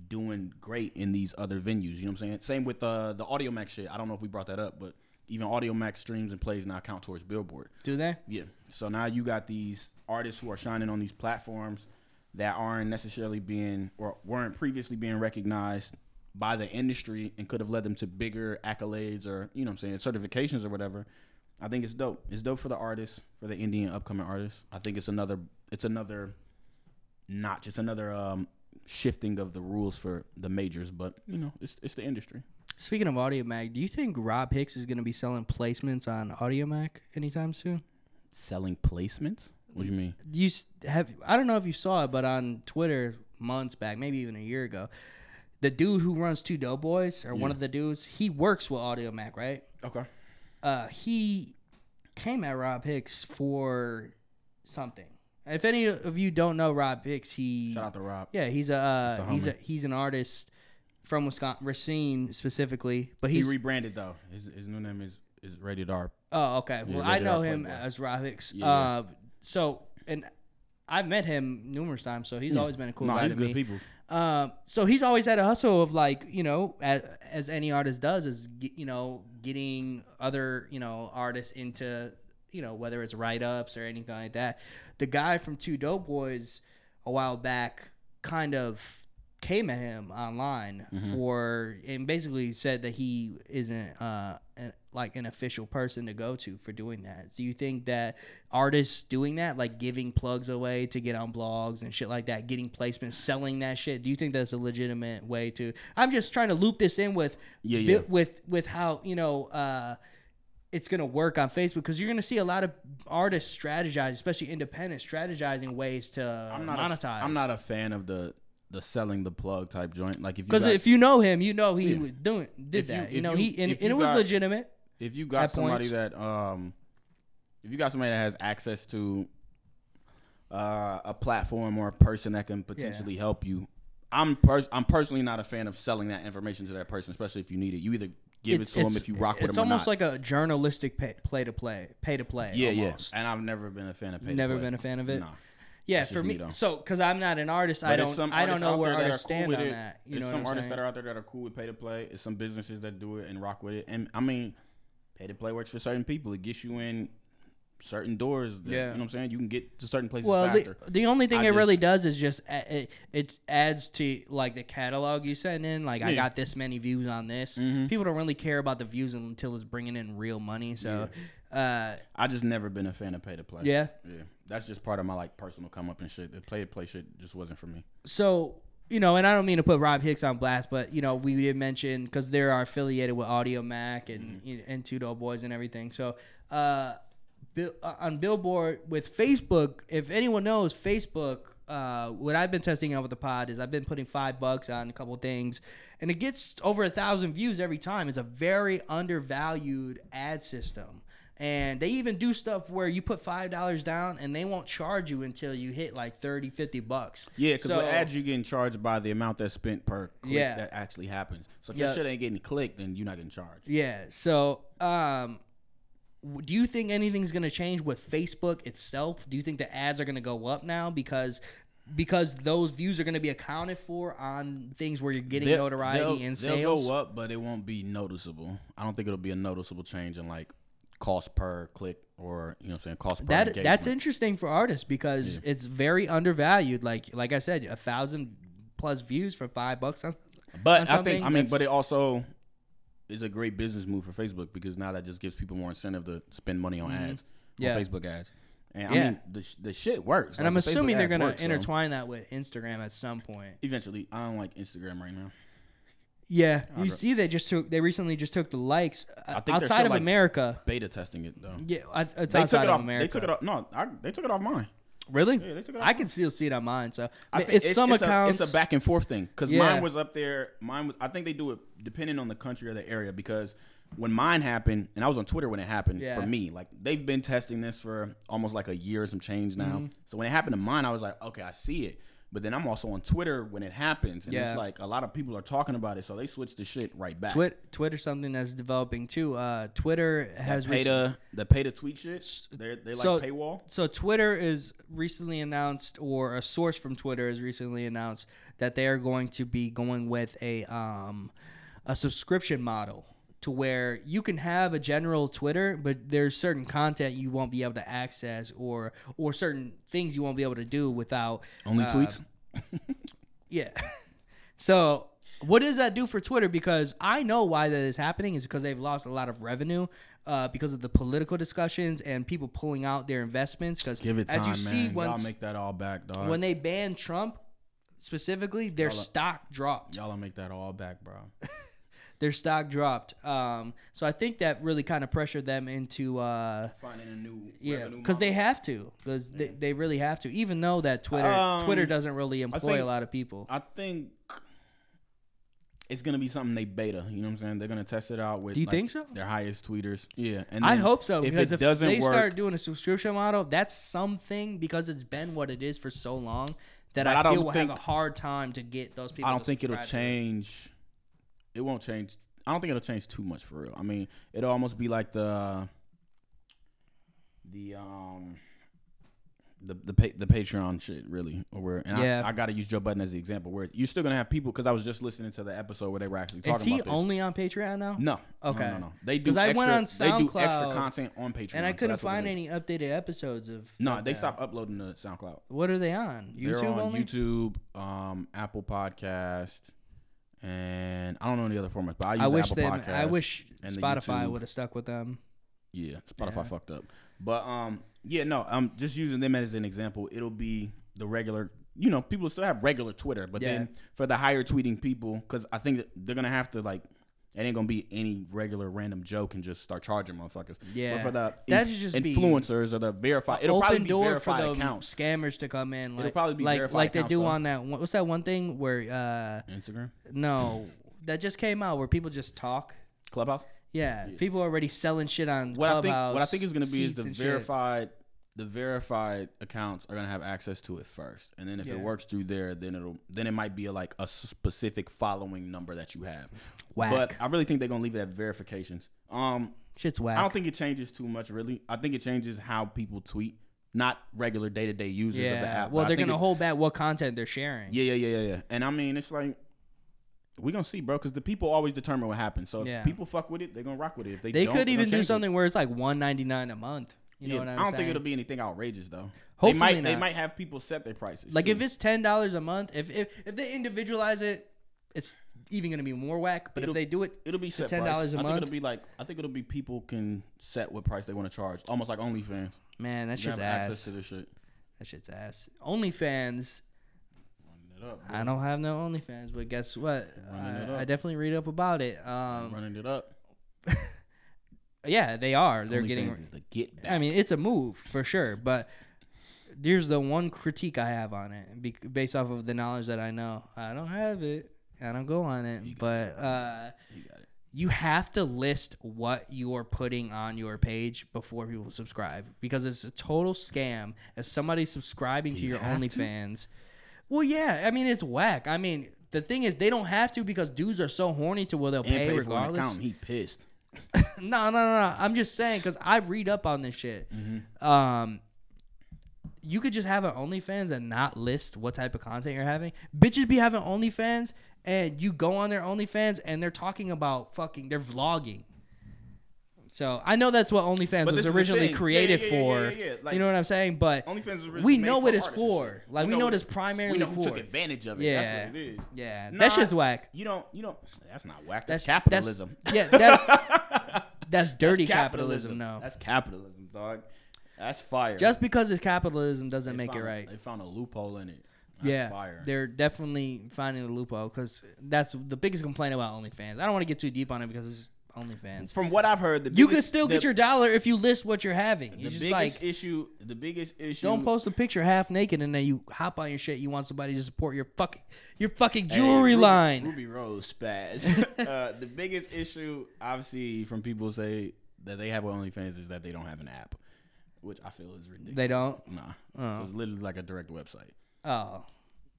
doing great in these other venues. You know what I'm saying? Same with the AudioMax shit. I don't know if we brought that up, but even AudioMax streams and plays now count towards Billboard. Do they? Yeah. So now you got these artists who are shining on these platforms that aren't necessarily being or weren't previously being recognized by the industry and could have led them to bigger accolades or, you know what I'm saying, certifications or whatever. I think it's dope. It's dope for the artists, for the indie and upcoming artists. I think it's another notch. It's another shifting of the rules for the majors, but you know, it's the industry. Speaking of AudioMac, do you think Rob Hicks is going to be selling placements on AudioMac anytime soon? Selling placements? What do you mean? I don't know if you saw it, but on Twitter months back, maybe even a year ago, the dude who runs Two Doughboys, or one of the dudes, he works with Audio Mac, right? Okay. He came at Rob Hicks for something. If any of you don't know Rob Hicks, he shout out to Rob. Yeah, he's an artist from Wisconsin, Racine specifically, but he rebranded though. His new name is Rated R. Oh, okay. Yeah, well, I know him as Rob Hicks. Yeah. So I've met him numerous times, so he's always been a cool guy to me. People. So he's always had a hustle of, like, you know, as any artist does, is, you know, getting other, you know, artists into, you know, whether it's write-ups or anything like that. The guy from Two Doughboys a while back kind of came at him online and basically said that he isn't like an official person to go to for doing that. Do you think that artists doing that, like giving plugs away to get on blogs and shit like that, getting placements, selling that shit, do you think that's a legitimate way to... I'm just trying to loop this in with how, you know, it's going to work on Facebook, because you're going to see a lot of artists strategize, especially independent, strategizing ways to monetize. I'm not a fan of the selling the plug type joint. Like, because if you know him, you know he was did that. You know, and it was legitimate. If you got somebody that has access to a platform or a person that can potentially help you, I'm personally not a fan of selling that information to that person, especially if you need it. You either give it to them if you rock with them or not. It's almost like a journalistic pay to play. Yeah, yes. Yeah. And I've never been a fan of pay to play. Never been a fan of it. No. Yeah, for me, so because I'm not an artist, I don't know where artists stand on that. You know, some artists that are out there that are cool with pay to play. It's some businesses that do it and rock with it. And I mean, pay to play works for certain people. It gets you in certain doors. You know what I'm saying? You can get to certain places faster. The only thing it really does is just it adds to, like, the catalog you send in. Like, I got this many views on this. People don't really care about the views until it's bringing in real money. So. I just never been a fan of pay to play. Yeah. Yeah. That's just part of my, like, personal come up and shit. The pay to play shit just wasn't for me. So, you know, and I don't mean to put Rob Hicks on blast, but, you know, we did mention, because they are affiliated with Audio Mac and Two Doughboys and everything. So, on Billboard with Facebook, if anyone knows Facebook, what I've been testing out with the pod is I've been putting $5 on a couple things, and it gets over 1,000 views every time. It's a very undervalued ad system. And they even do stuff where you put $5 down and they won't charge you until you hit like $30-$50. Yeah, because the ads you're getting charged by the amount that's spent per click that actually happens. So if your shit ain't getting clicked, then you're not getting charged. Yeah, so do you think anything's going to change with Facebook itself? Do you think the ads are going to go up now because those views are going to be accounted for on things where you're getting notoriety and sales? They'll go up, but it won't be noticeable. I don't think it'll be a noticeable change in, like, cost per click, or, you know what I'm saying, cost per engagement. That's interesting for artists because it's very undervalued. Like I said, 1,000 plus views for $5 on, but on but it also is a great business move for Facebook, because now that just gives people more incentive to spend money on ads, on Facebook ads. And I mean, the shit works. And I'm assuming they're gonna intertwine that with Instagram at some point. Eventually, I don't like Instagram right now. Yeah, you see, they recently just took the likes outside of America. Beta testing it though. Yeah, it's outside of America. They took it off. No, they took it off mine. Really? Yeah, they took it off. I can still see it on mine. So it's accounts. It's a back and forth thing, because mine was up there. Mine was. I think they do it depending on the country or the area, because when mine happened, and I was on Twitter when it happened for me. Like, they've been testing this for almost like a year or some change now. Mm-hmm. So when it happened to mine, I was like, okay, I see it. But then I'm also on Twitter when it happens. And it's like a lot of people are talking about it, so they switch the shit right back. Twitter's something that's developing too. Twitter has... The pay-to-tweet shit? They like paywall? So Twitter is recently announced, or a source from Twitter has recently announced, that they are going to be going with a subscription model, to where you can have a general Twitter, but there's certain content you won't be able to access, or certain things you won't be able to do without... Only tweets? Yeah. So what does that do for Twitter? Because I know why that is happening is because they've lost a lot of revenue because of the political discussions and people pulling out their investments. Because y'all make that all back, dog. When they banned Trump, specifically, their stock dropped. Y'all make that all back, bro. Their stock dropped. So I think that really kind of pressured them into... finding a new revenue model. Because they have to. Because they really have to. Even though that Twitter doesn't really employ a lot of people. I think it's going to be something they beta. You know what I'm saying? They're going to test it out with Do you think so? Their highest tweeters. Yeah. And I hope so. Because if they start doing a subscription model, that's something, because it's been what it is for so long that I feel we'll have a hard time to get those people. I don't think it'll change. It won't change. I don't think it'll change too much for real. I mean, it'll almost be like the Patreon shit, really. I got to use Joe Budden as the example, where you're still gonna have people, because I was just listening to the episode where they were actually talking about this. Is he only on Patreon now? No. Okay. No. They do extra. I went on SoundCloud, they do extra content on Patreon, and I couldn't find any updated episodes of. No, they stopped uploading to SoundCloud. What are they on? YouTube. They're on only? YouTube, Apple Podcast. And I don't know any other formats, but I use Apple Podcasts. I wish Spotify would have stuck with them. Yeah, Spotify fucked up. But I'm just using them as an example. It'll be the regular, people still have regular Twitter, but then for the higher tweeting people, because I think they're gonna have to it ain't gonna be any regular random Joe can just start charging motherfuckers. Yeah, but for the influencers or the verified, it'll probably be verified accounts. Scammers to come in, it'll probably be verified accounts, they do though. On that one. What's that one thing where Instagram? No, that just came out where people just talk. Clubhouse. Yeah, people are already selling shit on Clubhouse. What I think is gonna be is the verified accounts are gonna have access to it first, and then if it works through there, then it might be a specific following number that you have. Whack. But I really think they're gonna leave it at verifications. Shit's whack. I don't think it changes too much, really. I think it changes how people tweet, not regular day-to-day users of the app. Well, they're gonna hold back what content they're sharing. Yeah. And I mean, it's like. We're going to see, bro, because the people always determine what happens. So if people fuck with it, they're going to rock with it. If they could even do something where it's $199 a month. You know what I'm saying? I don't think it'll be anything outrageous, though. Hopefully not. They might have people set their prices. If it's $10 a month, if they individualize it, it's even going to be more whack. But if they do it, it'll be set $10 price. I think it'll be people can set what price they want to charge. Almost like OnlyFans. Man, that shit's ass. You have access to this shit. That shit's ass. OnlyFans... I don't have no OnlyFans, but guess what? I definitely read up about it. Running it up. Yeah, they are. They're getting. Is the get back. I mean, it's a move for sure, but there's the one critique I have on it, based off of the knowledge that I know. I don't have it. I don't go on it, you got it. You have to list what you're putting on your page before people subscribe, because it's a total scam. If somebody's subscribing to your OnlyFans. Well, yeah. I mean, it's whack. I mean, the thing is, they don't have to, because dudes are so horny to where they'll pay regardless. For an account, he pissed. No. I'm just saying, because I read up on this shit. Mm-hmm. You could just have an OnlyFans and not list what type of content you're having. Bitches be having OnlyFans, and you go on their OnlyFans, and they're talking about they're vlogging. So I know that's what OnlyFans was originally created for. Yeah. You know what I'm saying? But OnlyFans we know what it's for. We know what it's primarily for. We know who took advantage of it. Yeah. That's what it is. Yeah. Nah, that shit's whack. You don't. That's not whack. That's capitalism. That's dirty capitalism. No. That's capitalism, dog. That's fire. Just because it's capitalism doesn't make it right. They found a loophole in it. They're definitely finding a loophole, because that's the biggest complaint about OnlyFans. I don't want to get too deep on it, because it's OnlyFans. From what I've heard, you can still get your dollar if you list what you're having. It's just the biggest issue. Don't post a picture half naked and then you hop on your shit. You want somebody to support your fucking jewelry line. Ruby Rose spaz. The biggest issue, obviously, from people say that they have with OnlyFans is that they don't have an app, which I feel is ridiculous. They don't? Nah. Oh. So it's literally like a direct website. Oh.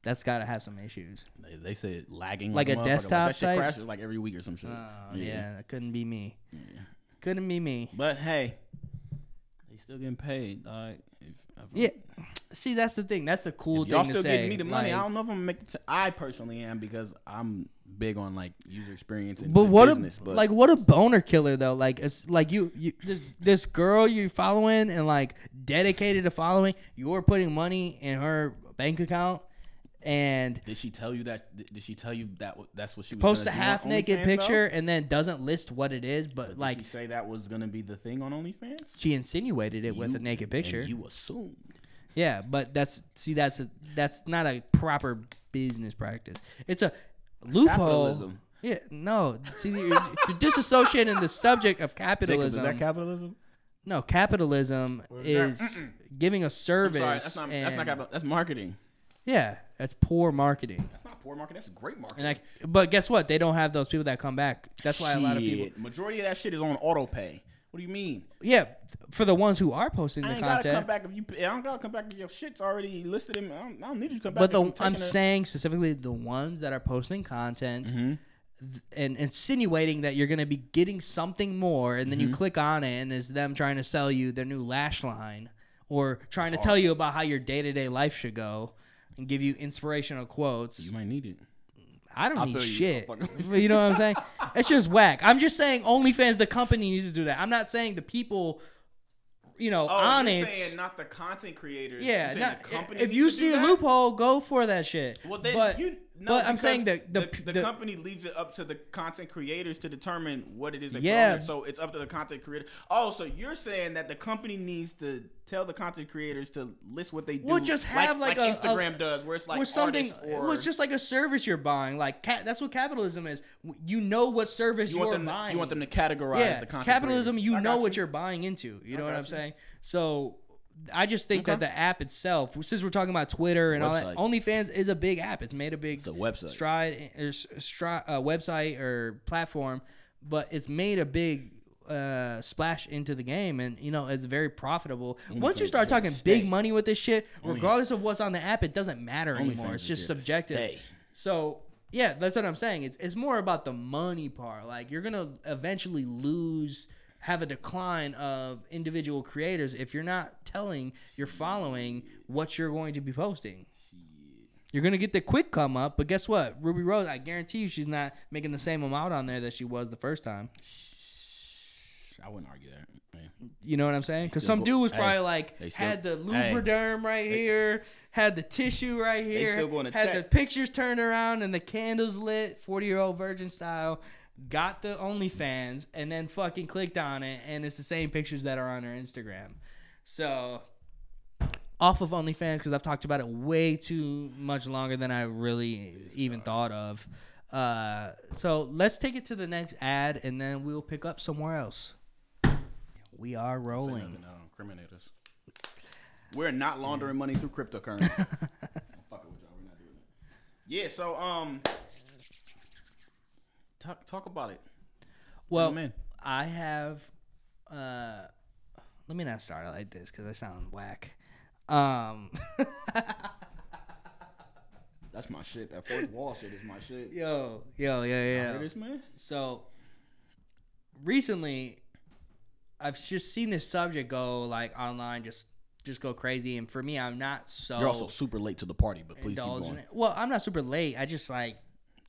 That's got to have some issues. They said lagging. Like a desktop site? That shit crashes every week or some shit. Oh, yeah. That couldn't be me. Yeah. Couldn't be me. But, hey, they still getting paid. See, that's the thing. That's the cool thing to say. Y'all still getting me the money. I don't know if I'm going to make the I personally am, because I'm big on, user experience and business. But what a boner killer, though. It's you this girl you're following and, dedicated to following, you're putting money in her bank account. And did she tell you that? That's what she was posts a half naked picture though? And then doesn't list what it is. But did she say that was gonna be the thing on OnlyFans? She insinuated it with a naked picture. And you assumed. Yeah, but that's not a proper business practice. It's a loophole. Capitalism. Yeah, no. See, you're disassociating the subject of capitalism. Jacob, is that capitalism? No, capitalism is giving a service. I'm sorry, that's not capitalism. That's marketing. Yeah, that's poor marketing. That's not poor marketing. That's great marketing. And but guess what? They don't have those people that come back. That's why a lot of people... Majority of that shit is on auto pay. What do you mean? Yeah, for the ones who are posting the content. I don't got to come back if your shit's already listed. I don't need you to come back. But I'm saying specifically the ones that are posting content and insinuating that you're going to be getting something more, and then you click on it, and it's them trying to sell you their new lash line or trying to tell you about how your day-to-day life should go and give you inspirational quotes. You might need it. I need shit. You know what I'm saying? It's just whack. I'm just saying OnlyFans, the company, needs to do that. I'm not saying the people, on it. Saying not the content creators. Yeah. If you see a loophole, go for that shit. Well, but I'm saying that the company leaves it up to the content creators to determine what it is. So it's up to the content creator. Oh, so you're saying that the company needs to tell the content creators to list what they do. We'll just have like Instagram does, where it's like something. Or it's just like a service you're buying. Like that's what capitalism is. You know what service you're buying. You want them to categorize the content. Capitalism. Creators. You know what you're buying into. You know what I'm saying? So. I just think that the app itself, since we're talking about Twitter and all that, OnlyFans is a big app. It's made a big website or platform, but it's made a big splash into the game, and it's very profitable. Once you start talking big money with this shit, regardless of what's on the app, it doesn't matter anymore. It's just subjective. So yeah, that's what I'm saying. It's more about the money part. Like you're gonna eventually have a decline of individual creators if you're not telling your following what you're going to be posting. You're going to get the quick come up, but guess what? Ruby Rose, I guarantee you she's not making the same amount on there that she was the first time. I wouldn't argue that. Man. You know what I'm saying? Because some dude was probably had the Lubriderm right here, had the tissue right here, had the pictures turned around and the candles lit, 40-year-old virgin style, got the OnlyFans, and then fucking clicked on it, and it's the same pictures that are on her Instagram. So, off of OnlyFans, because I've talked about it way too much longer than I really even thought of. So, let's take it to the next ad, and then we'll pick up somewhere else. We are rolling. Criminators. We're not laundering money through cryptocurrency. Fuck it with y'all. We're not doing that. Yeah, so, Talk about it. Well, I have... let me not start it like this because I sound whack. That's my shit. That fourth wall shit is my shit. Yo. Hear this, man? So, recently, I've just seen this subject go online, just go crazy. And for me, I'm not so... You're also super late to the party, but please keep going. Well, I'm not super late. I just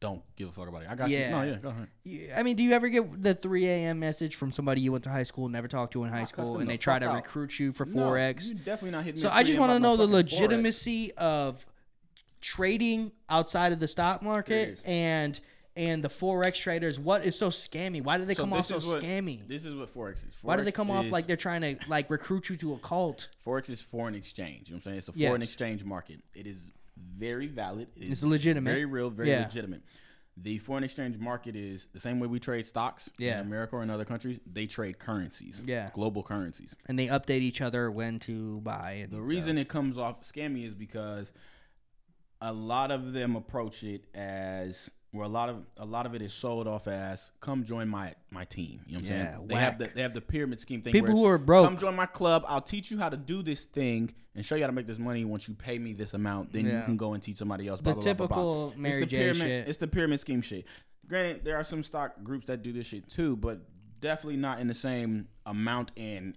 don't give a fuck about it. I got you. No, go ahead. Yeah, I mean, do you ever get the 3 a.m. message from somebody you went to high school, never talked to in high school, and they try to recruit you for Forex? You're definitely not hitting me. So I just want to know the legitimacy of trading outside of the stock market and the Forex traders. What is so scammy? Why do they come off so scammy? This is what Forex is. Why do they come off like they're trying to recruit you to a cult? Forex is foreign exchange. You know what I'm saying? It's a foreign exchange market. It is... very valid. It's legitimate. Very real, very legitimate. The foreign exchange market is the same way we trade stocks in America or in other countries. They trade currencies, global currencies. And they update each other when to buy. The reason it comes off scammy is because a lot of them approach it as, well, a lot of it is sold off as, come join my team. You know what I'm saying? They have the pyramid scheme thing. People who are broke. Come join my club. I'll teach you how to do this thing and show you how to make this money. Once you pay me this amount, then you can go and teach somebody else. Blah, blah, blah. Mary J shit. It's the pyramid scheme shit. Granted, there are some stock groups that do this shit too, but definitely not in the same amount and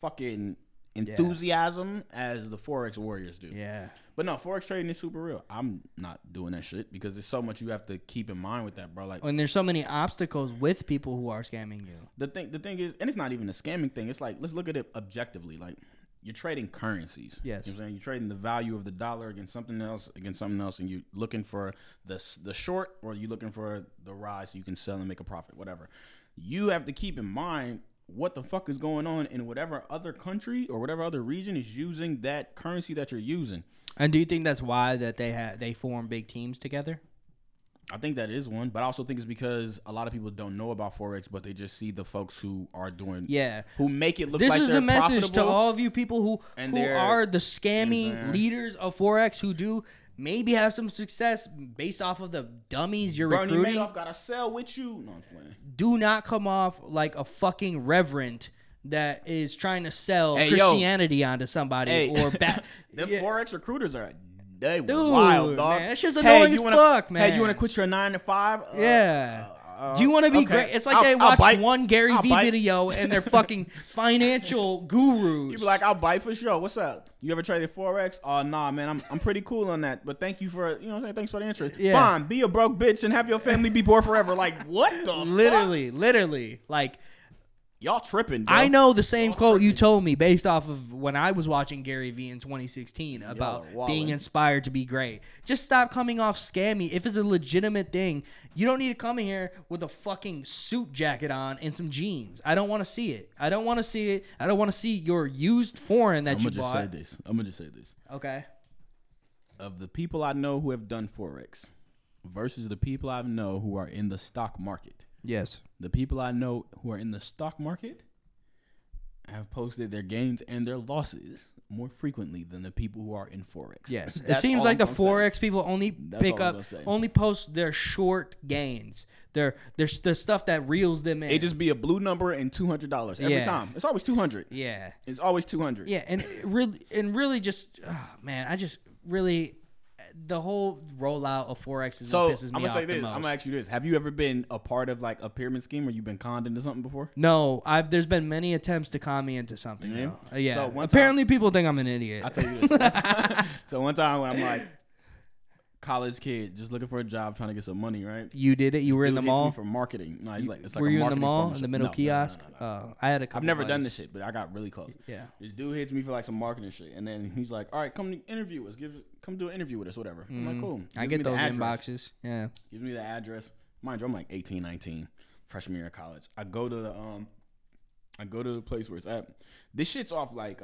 fucking enthusiasm as the Forex warriors do. Yeah. But no, Forex trading is super real. I'm not doing that shit because there's so much you have to keep in mind with that, bro. And there's so many obstacles with people who are scamming you. The thing is, and it's not even a scamming thing. It's let's look at it objectively. You're trading currencies. Yes. You know what I'm saying? You're trading the value of the dollar against something else, and you're looking for the short, or you're looking for the rise so you can sell and make a profit, whatever. You have to keep in mind what the fuck is going on in whatever other country or whatever other region is using that currency that you're using. And do you think that's why that they form big teams together? I think that is one, but I also think it's because a lot of people don't know about Forex, but they just see the folks who are doing who make it look like they're profitable. This is the message to all of you people who are the scammy leaders of Forex who do maybe have some success based off of the dummies you're recruiting. Bernie Madoff got a cell with you. No, I'm playing. Do not come off like a fucking reverend that is trying to sell Christianity onto somebody. Or them Forex recruiters are wild, dog. Man, it's just annoying as fuck, man. Hey, you want to quit your 9 to 5? Do you want to be great? It's like they watch one Gary Vee video and they're fucking financial gurus. You be like, I'll bite for sure. What's up? You ever traded Forex? Oh, nah, man. I'm pretty cool on that. But thank you for, you know what I'm saying? Thanks for the answer. Yeah. Fine. Be a broke bitch and have your family be poor forever. Like, what the fuck? Literally. Like, y'all tripping, bro. I know the same quote you told me based off of when I was watching Gary Vee in 2016 about being inspired to be great. Just stop coming off scammy. If it's a legitimate thing, you don't need to come in here with a fucking suit jacket on and some jeans. I don't want to see it. I don't want to see your used foreign that you bought. I'm going to just say this. Okay. Of the people I know who have done Forex versus the people I know who are in the stock market. Yes. The people I know who are in the stock market have posted their gains and their losses more frequently than the people who are in Forex. Yes. It seems like the Forex people only post their short gains. There's the stuff that reels them in. It just be a blue number and $200 every time. It's always 200. Yeah. It's always 200. Yeah, and really just the whole rollout of Forex is what pisses me off the most. I'm gonna ask you this: have you ever been a part of like a pyramid scheme where you've been conned into something before? No, there's been many attempts to con me into something. Mm-hmm. Yeah. So apparently, people think I'm an idiot. I'll tell you this. So one time when I'm like college kid, just looking for a job, trying to get some money, right? You did it. You were in the mall for marketing. No, it's like were you in the mall in the middle kiosk? No. I had a couple. I've never done this shit, but I got really close. Yeah. This dude hits me for like some marketing shit, and then he's like, "All right, come do an interview with us, whatever." I'm like, "Cool." I get those inboxes. Yeah. Gives me the address. Mind you, I'm like 18, 19, freshman year of college. I go to the place where it's at. This shit's off like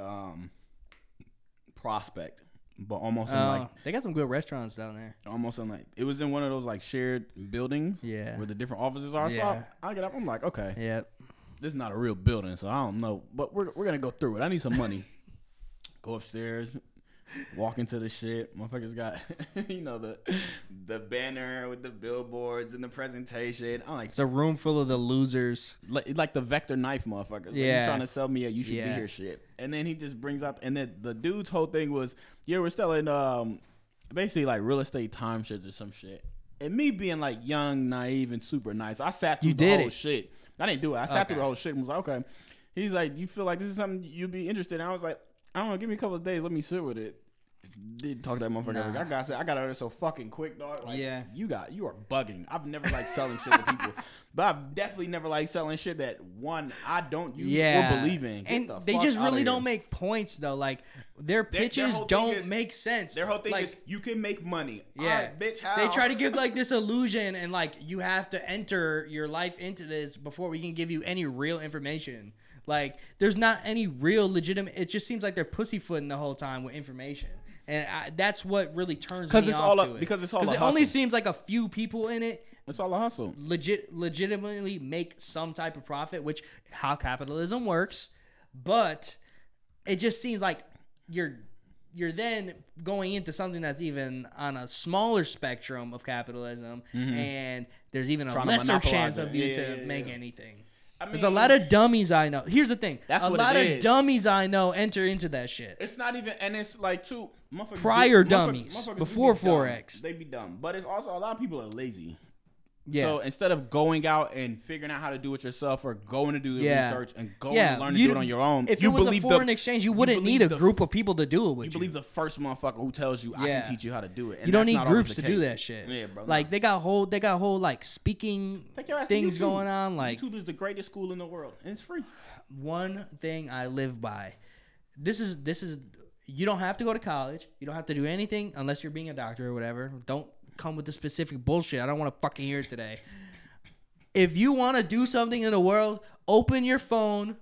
Prospect. But almost in they got some good restaurants down there. Almost in like it was in one of those like shared buildings, where the different offices are. Yeah. So I get up, I'm like, okay, this is not a real building, so I don't know. But we're gonna go through it. I need some money. Go upstairs, walk into the shit. Motherfuckers got the banner with the billboards and the presentation. I'm like, it's a room full of the losers, like the Vector Knife motherfuckers. Yeah, like, he's trying to sell me a you should be here shit. And then he just brings up, and then the dude's whole thing was, we're selling basically like real estate timeshares or some shit. And me being like young, naive, and super nice, I sat through whole shit. I didn't do it. I sat through the whole shit and was like, okay. He's like, you feel like this is something you'd be interested in? I was like, I don't know. Give me a couple of days. Let me sit with it. Didn't talk to that motherfucker. Nah. I got out of there so fucking quick, dog. Like, you are bugging. I've never liked selling shit to people, but I've definitely never liked selling shit that I don't use or believe in. And they just really don't make points though. Like their pitches don't make sense. Their whole thing is you can make money. Yeah, all right, bitch. How? They try to give like this illusion and like you have to enter your life into this before we can give you any real information. Like there's not any real legitimate. It just seems like they're pussyfooting the whole time with information. And that's what really turns me off to it. Because it's all a hustle. Because it only seems like a few people in it. It's all a hustle. Legitimately make some type of profit, which how capitalism works. But it just seems like you're then going into something that's even on a smaller spectrum of capitalism. Mm-hmm. And there's even a lesser chance of you to make anything. I mean, there's a lot of dummies I know. Here's the thing. That's what it is. A lot of dummies I know enter into that shit. It's not even, and it's like two prior dummies before Forex. They be dumb. But it's also a lot of people are lazy. Yeah. So instead of going out and figuring out how to do it yourself or going to do the research and going and learn to do it on your own. If you it was a foreign exchange, you wouldn't need a group of people to do it with you. You believe the first motherfucker who tells you, I can teach you how to do it. And you don't need groups to do that shit. Yeah, bro. Like, they got whole like, speaking things going on. Like YouTube is the greatest school in the world, and it's free. One thing I live by. This is you don't have to go to college. You don't have to do anything unless you're being a doctor or whatever. Don't come with the specific bullshit. I don't want to fucking hear it today. If you want to do something in the world, open your phone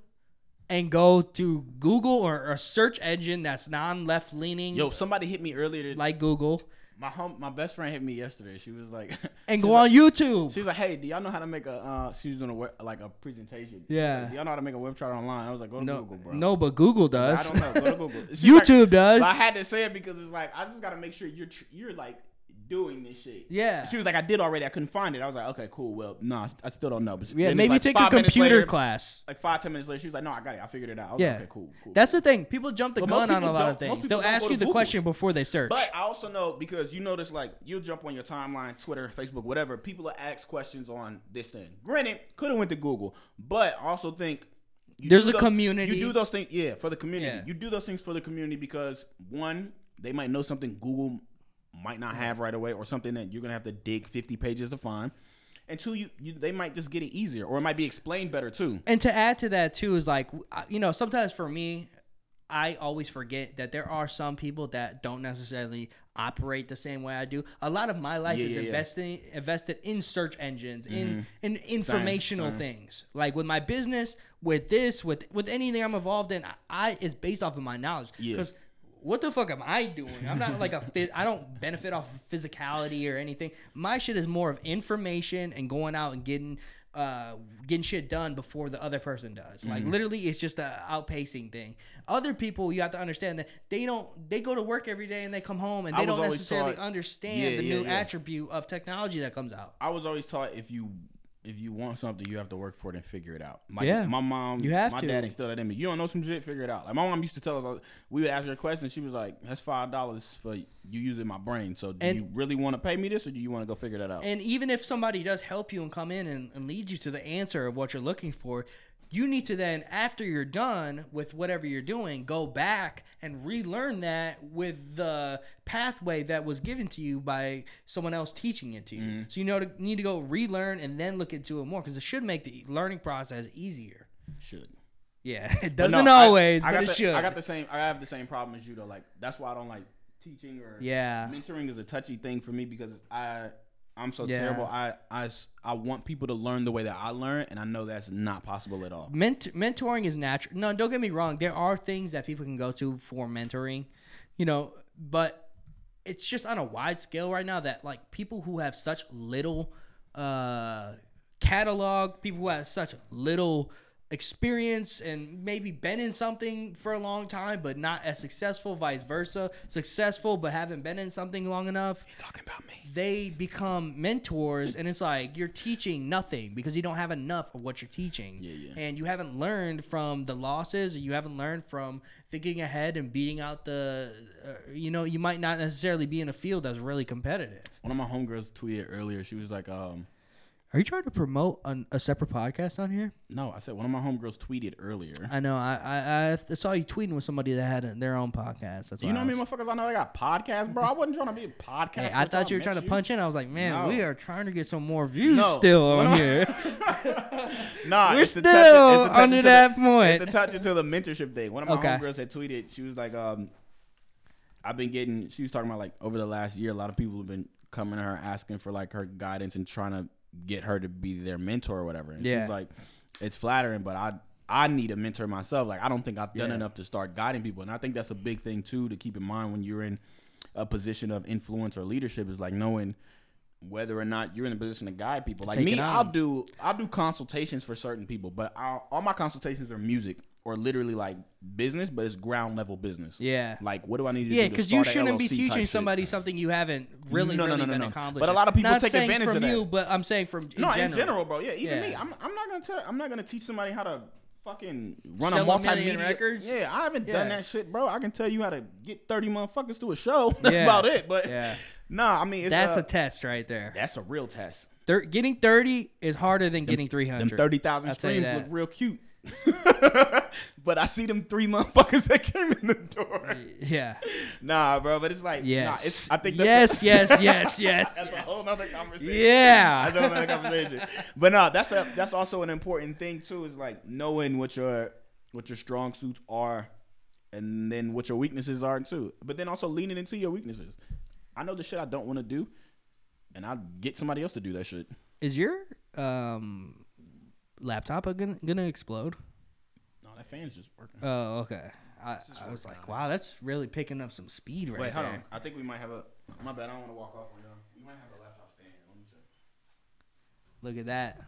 and go to Google or a search engine that's non-left leaning. Yo, somebody hit me earlier. Like Google. My best friend hit me yesterday. She was like, and go on YouTube. She was like, hey, do y'all know how to make a? She was doing a presentation. Yeah. Like, do y'all know how to make a web chart online? I was like, go to Google, bro. No, but Google does. I don't know. Go to Google. YouTube does. But I had to say it because it's like I just gotta make sure you're like doing this shit. Yeah. She was like, I did already. I couldn't find it. I was like, okay, cool. Well, no, I still don't know. But yeah, maybe like take a computer class. Like 5-10 minutes later, she was like, no, I got it. I figured it out. I was like, okay, cool. That's the thing. People jump the gun on a lot of things. They'll ask you the question before they search. But I also know because you notice, like, you'll jump on your timeline, Twitter, Facebook, whatever. People will ask questions on this thing. Granted, could have went to Google, but I also think there's a community. You do those things, yeah, for the community. Yeah. You do those things for the community because one, they might know something Google might not have right away, or something that you're gonna have to dig 50 pages to find. And two, they might just get it easier, or it might be explained better too. And to add to that too is like, you know, sometimes for me, I always forget that there are some people that don't necessarily operate the same way I do. A lot of my life is invested in search engines, in informational things. Like with my business, with this, with anything I'm involved in, it's based off of my knowledge. Because what the fuck am I doing? I'm not like I don't benefit off of physicality or anything. My shit is more of information and going out and getting shit done before the other person does. Like literally, it's just a outpacing thing. Other people, you have to understand that they go to work every day and they come home and they don't necessarily understand the new attribute of technology that comes out. I was always taught if you want something, you have to work for it and figure it out. Like my mom, my dad instilled that in me. You don't know some shit, figure it out. Like my mom used to tell us, we would ask her a question. She was like, that's $5 for you using my brain. So do you really want to pay me this, or do you want to go figure that out? And even if somebody does help you and come in and lead you to the answer of what you're looking for, you need to then, after you're done with whatever you're doing, go back and relearn that with the pathway that was given to you by someone else teaching it to you. So you need to go relearn and then look into it more, because it should make the learning process easier. Should. Yeah, it doesn't always, but it should. I have the same problem as you though. Like that's why I don't like teaching or mentoring is a touchy thing for me, because I'm so terrible. I want people to learn the way that I learn, and I know that's not possible at all. Mentoring is natural. No, don't get me wrong. There are things that people can go to for mentoring, you know, but it's just on a wide scale right now that like people who have such little catalog, people who have such little experience and maybe been in something for a long time but not as successful, vice versa, successful but haven't been in something long enough. You're talking about me. They become mentors, and it's like you're teaching nothing because you don't have enough of what you're teaching. And you haven't learned from the losses, and you haven't learned from thinking ahead and beating out the you might not necessarily be in a field that's really competitive. One of my homegirls tweeted earlier, she was like, are you trying to promote a separate podcast on here? No, I said one of my homegirls tweeted earlier. I know. I saw you tweeting with somebody that had their own podcast. That's you know me, motherfuckers. I know they got podcasts, bro. I wasn't trying to be a podcast. Hey, I thought you were trying to punch in. I was like, man, we are trying to get some more views still on here. Nah, we're still under that point. It's to touch into the mentorship thing. One of my homegirls had tweeted. She was like, she was talking about like over the last year, a lot of people have been coming to her asking for like her guidance and trying to get her to be their mentor or whatever. And she's like, it's flattering, but I need a mentor myself. Like, I don't think I've done enough to start guiding people. And I think that's a big thing too, to keep in mind when you're in a position of influence or leadership, is like knowing whether or not you're in a position to guide people. Like me, I'll do consultations for certain people, but all my consultations are music or literally like business, but it's ground level business. Yeah. Like, what do I need to do? Yeah, because you shouldn't be teaching somebody something you haven't really accomplished. But a lot of people take advantage of that. Not saying from you, but I'm saying from in general, bro. Yeah, even me. I'm not gonna teach somebody how to fucking run a multimedia records. Yeah, I haven't done that shit, bro. I can tell you how to get 30 motherfuckers to a show. That's about it. But I mean, that's a test right there. That's a real test. Getting 30 is harder than getting 300. Them 30,000 streams look real cute. But I see them three motherfuckers that came in the door. Yeah. Nah, bro, but it's like, I think that's yes. That's a whole nother conversation. Yeah. That's a whole nother conversation. But no, that's also an important thing too, is like knowing what your strong suits are and then what your weaknesses are too. But then also leaning into your weaknesses. I know the shit I don't want to do, and I'll get somebody else to do that shit. Is your laptop gonna explode? No, that fan's just working. Oh, okay. I was like, wow, that's really picking up some speed right there. Wait, hold on. I think we might have a... My bad, I don't want to walk off on y'all. We might have a laptop stand. Let me check. Look at that.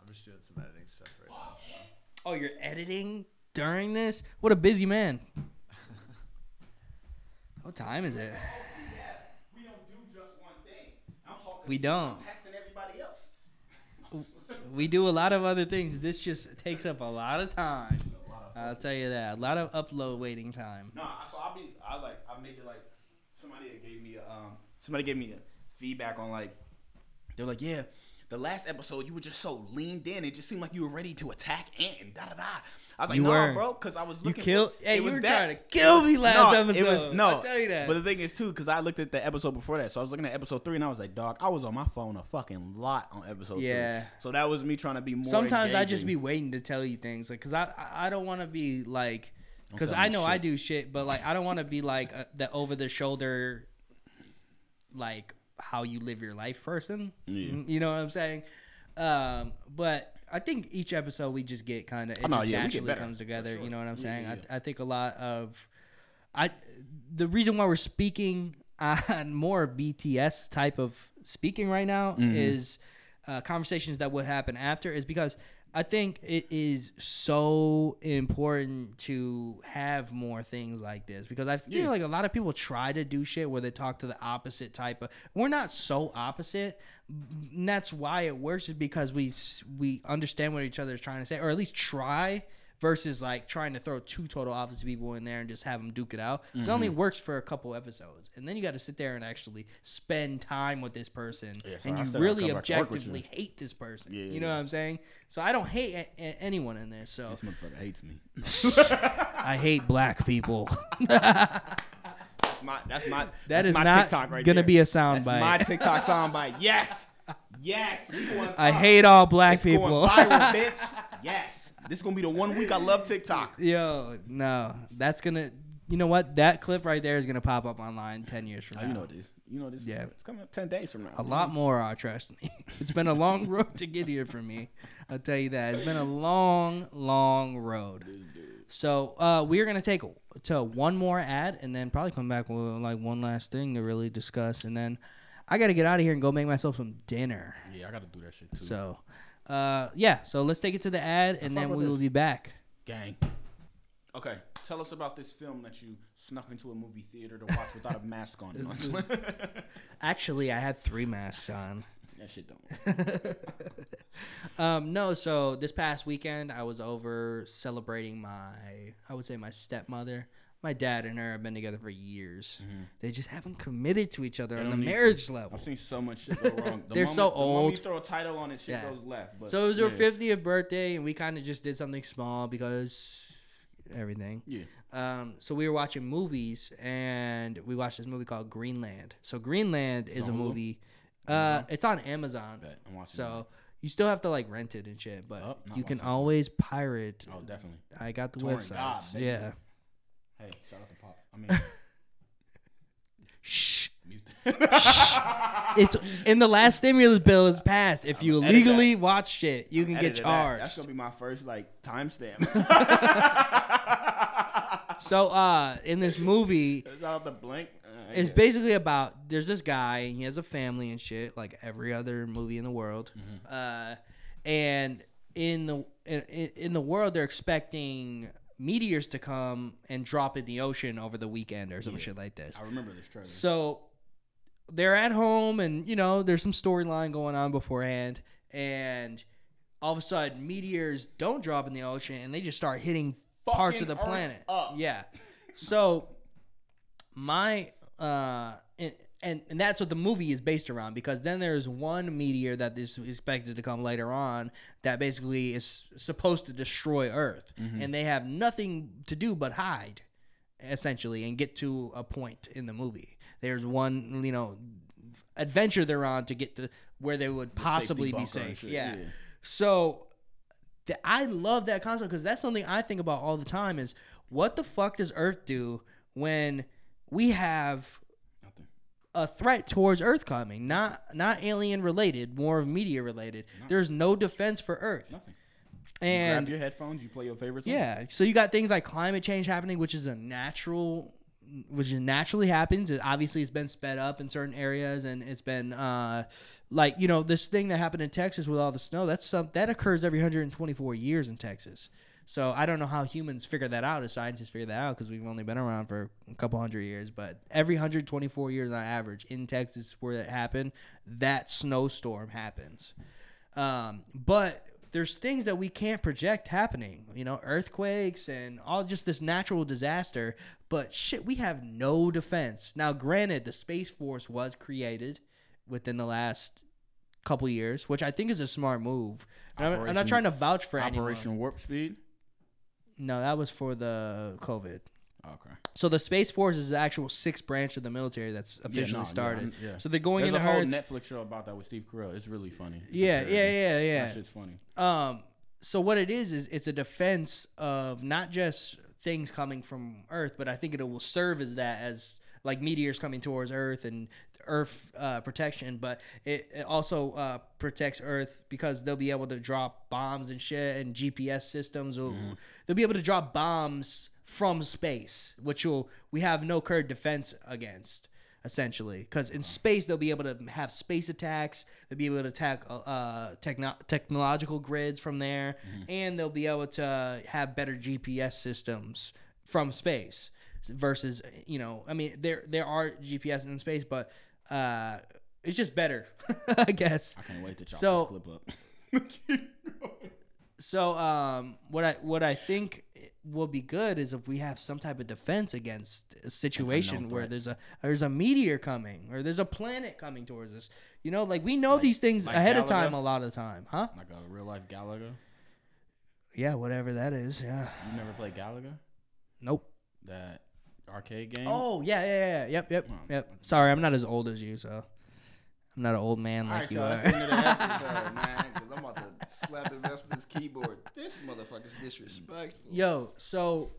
I'm just doing some editing stuff right now. So. Oh, you're editing during this? What a busy man. What time is it? We don't do just one thing. I'm talking. We don't. Texting everybody else. We do a lot of other things. This just takes up a lot of time. I'll tell you that. A lot of upload waiting time. No, so I make it like somebody gave me a feedback on like they're like, yeah, the last episode you were just so leaned in. It just seemed like you were ready to attack Ant and da da da. I was like, no, bro, because I was looking. You killed. Hey, you were trying to kill me last episode. I'll tell you that. But the thing is, too, because I looked at the episode before that, so I was looking at episode 3, and I was like, dog, I was on my phone a fucking lot on episode 3. Yeah. So that was me trying to be more. Sometimes engaging. I just be waiting to tell you things, like, because I don't want to be like, because I know shit. I do shit, but like I don't want to be like the over the shoulder, like how you live your life person. Yeah. You know what I'm saying? But. I think each episode we just get kind of naturally comes together. Sure. You know what I'm saying? Yeah. I think a lot of the reason why we're speaking on more BTS type of speaking right now is conversations that would happen after is because I think it is so important to have more things like this because I feel like a lot of people try to do shit where they talk to the opposite type of. We're not so opposite. And that's why it works is because we understand what each other is trying to say, or at least try, versus like trying to throw two total opposite people in there and just have them duke it out. It only works for a couple episodes, and then you got to sit there and actually spend time with this person, so and you really objectively hate this person. Yeah, you know what I'm saying? So I don't hate anyone in there. So this motherfucker hates me. I hate black people. That's my TikTok right gonna there. Be a soundbite. That's my TikTok soundbite. Yes. I hate all black people. Going viral, bitch. Yes, this is gonna be the one week I love TikTok. Yo, no, that's gonna. You know what? That clip right there is gonna pop up online 10 years from now. You know it is. You know this. Yeah, it's coming up 10 days from now. A lot more, trust me. It's been a long road to get here for me. I'll tell you that. It's been a long, long road. So we're going to take to one more ad and then probably come back with like one last thing to really discuss. And then I got to get out of here and go make myself some dinner. Yeah, I got to do that shit too. So, so let's take it to the ad and then we will be back. Gang. Okay, tell us about this film that you snuck into a movie theater to watch without a mask on. Actually, I had 3 masks on. That shit don't work. So this past weekend, I was over celebrating my stepmother. My dad and her have been together for years. Mm-hmm. They just haven't committed to each other on the marriage level. I've seen so much shit go wrong. They're so old. When you throw a title on it, shit goes left. But, so it was her 50th birthday, and we kind of just did something small because everything. Yeah. So we were watching movies, and we watched this movie called Greenland. So Greenland is a movie... it's on Amazon, so you still have to like rent it and shit, but you can always pirate. Oh, definitely. I got the website. Yeah. Hey, shout out to Pop. I mean, shh. It's in the last stimulus bill is passed. If you illegally watch shit, you can get charged. That's gonna be my first like timestamp. So in this movie, it's out the blank. It's basically about there's this guy and he has a family and shit like every other movie in the world, and in the world they're expecting meteors to come and drop in the ocean over the weekend or some shit like this. I remember this trailer. So they're at home and you know there's some storyline going on beforehand, and all of a sudden meteors don't drop in the ocean and they just start hitting fucking parts of the planet. Up. Yeah, so my. And that's what the movie is based around, because then there's one meteor that is expected to come later on that basically is supposed to destroy Earth, and they have nothing to do but hide, essentially, and get to a point in the movie. There's one, you know, adventure they're on to get to where they would possibly be safe. Yeah. So I love that concept, because that's something I think about all the time is what the fuck does Earth do when... We have a threat towards Earth coming, not alien related, more of meteor related. There's no defense for Earth. Nothing. And you grab your headphones, you play your favorite song. Yeah, so you got things like climate change happening, which is a natural, which naturally happens. It obviously it's been sped up in certain areas, and it's been like, you know, this thing that happened in Texas with all the snow, that's something that occurs every 124 years in Texas. So I don't know how humans figure that out, as scientists figure that out, because we've only been around for a couple hundred years. But every 124 years on average in Texas where that happened, that snowstorm happens. But there's things that we can't project happening, you know, earthquakes and all just this natural disaster. But shit, we have no defense. Now, granted, the Space Force was created within the last couple years, which I think is a smart move. I'm not trying to vouch for anyone. Operation Warp Speed? No, that was for the COVID. Okay. So the Space Force is the actual sixth branch of the military that's officially started. Yeah, yeah. So they're going into Earth. There's a whole Netflix show about that with Steve Carell. It's really funny. Yeah. That shit's funny. So what it is it's a defense of not just things coming from Earth, but I think it will serve as that, as like meteors coming towards Earth and Earth protection. But it also protects Earth because they'll be able to drop bombs and shit, and GPS systems. They'll be able to drop bombs from space, which we have no current defense against, essentially, because in space they'll be able to have space attacks. They'll be able to attack technological grids from there, and they'll be able to have better GPS systems from space versus, you know, I mean, there are GPS in space, but it's just better, I guess. I can't wait to chop this clip up. So what I think will be good is if we have some type of defense against a situation where there's a meteor coming, or there's a planet coming towards us. You know, like, we know these things like ahead of time a lot of the time, huh? Like a real life Galaga. Yeah, whatever that is. Yeah. You never played Galaga? Nope. That arcade game? Oh yeah. Yep. Sorry, I'm not as old as you, so I'm not an old man like you are. All right, so that's the end of the episode, man, because I'm about to slap his ass with this keyboard. This motherfucker's disrespectful. Yo, so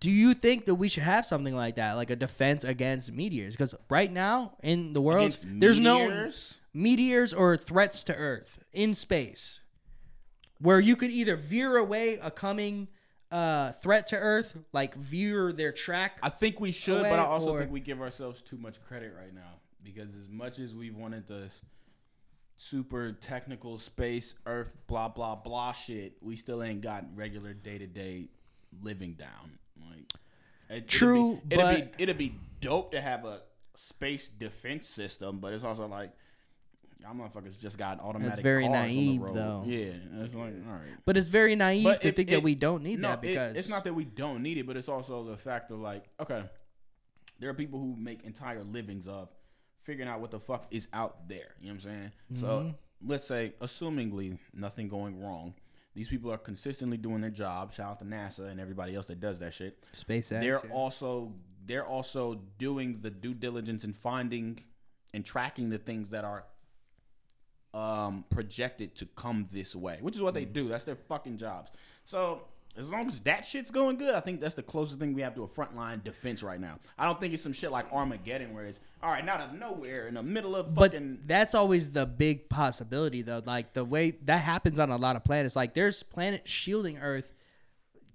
do you think that we should have something like that, like a defense against meteors? Because right now in the world, there's no meteors or threats to Earth in space, where you could either veer away a coming threat to Earth, like veer their track. I think we should, but I also think we give ourselves too much credit right now. Because as much as we've wanted this super technical space, Earth, blah, blah, blah shit, we still ain't got regular day-to-day living down. Like, true, it'd be dope to have a space defense system, but it's also like, y'all motherfuckers just got automatic cars naive, on the road. That's very naive, though. Yeah, it's like, all right. But it's very naive to think that we don't need that, because... It's not that we don't need it, but it's also the fact of like, okay, there are people who make entire livings of figuring out what the fuck is out there. You know what I'm saying? Mm-hmm. So let's say, assumingly, nothing going wrong, these people are consistently doing their job. Shout out to NASA and everybody else that does that shit. SpaceX. They're also doing the due diligence and finding and tracking the things that are projected to come this way, which is what they do. That's their fucking jobs. So as long as that shit's going good, I think that's the closest thing we have to a frontline defense right now. I don't think it's some shit like Armageddon where it's, all right, out of nowhere in the middle of fucking... But that's always the big possibility, though. Like, the way that happens on a lot of planets. Like, there's planets shielding Earth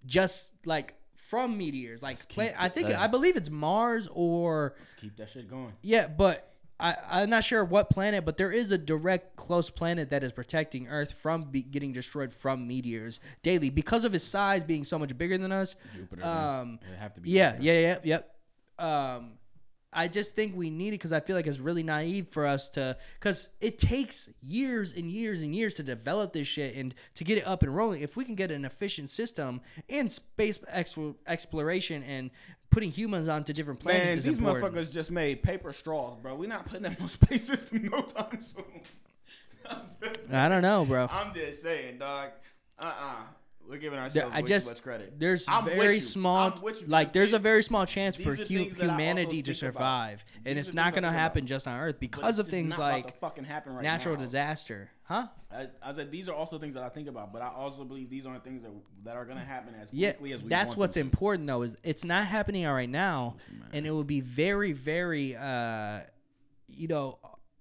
just, like, from meteors. Like, I believe it's Mars or... Let's keep that shit going. Yeah, but I'm not sure what planet, but there is a direct close planet that is protecting Earth from getting destroyed from meteors daily because of its size being so much bigger than us. Jupiter. It have to be. Yeah. I just think we need it because I feel like it's really naive for us to, because it takes years and years and years to develop this shit and to get it up and rolling. If we can get an efficient system and space exploration and putting humans onto different planets, man, these motherfuckers just made paper straws, bro. We're not putting up no space system no time soon. I don't know, bro. I'm just saying, dog. We're giving ourselves too much credit. There's a very small chance for humanity to survive, and it's not going to happen just on Earth because of things like natural disaster. Huh? I said these are also things that I think about, but I also believe these aren't things that are going to happen as quickly as we want. That's what's important, though, is it's not happening right now, and it would be very, very,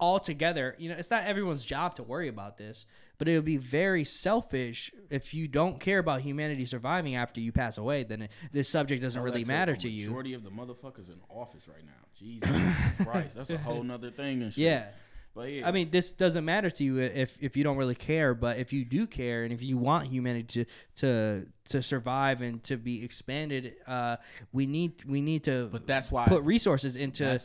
all together. You know, it's not everyone's job to worry about this, But it would be very selfish if you don't care about humanity surviving after you pass away. Then this subject doesn't really matter to you. Majority of the motherfuckers in office right now. Jesus Christ, that's a whole nother thing and shit. Yeah. But yeah. I mean, this doesn't matter to you if you don't really care. But if you do care, and if you want humanity to survive and to be expanded, we need to. But that's why put resources into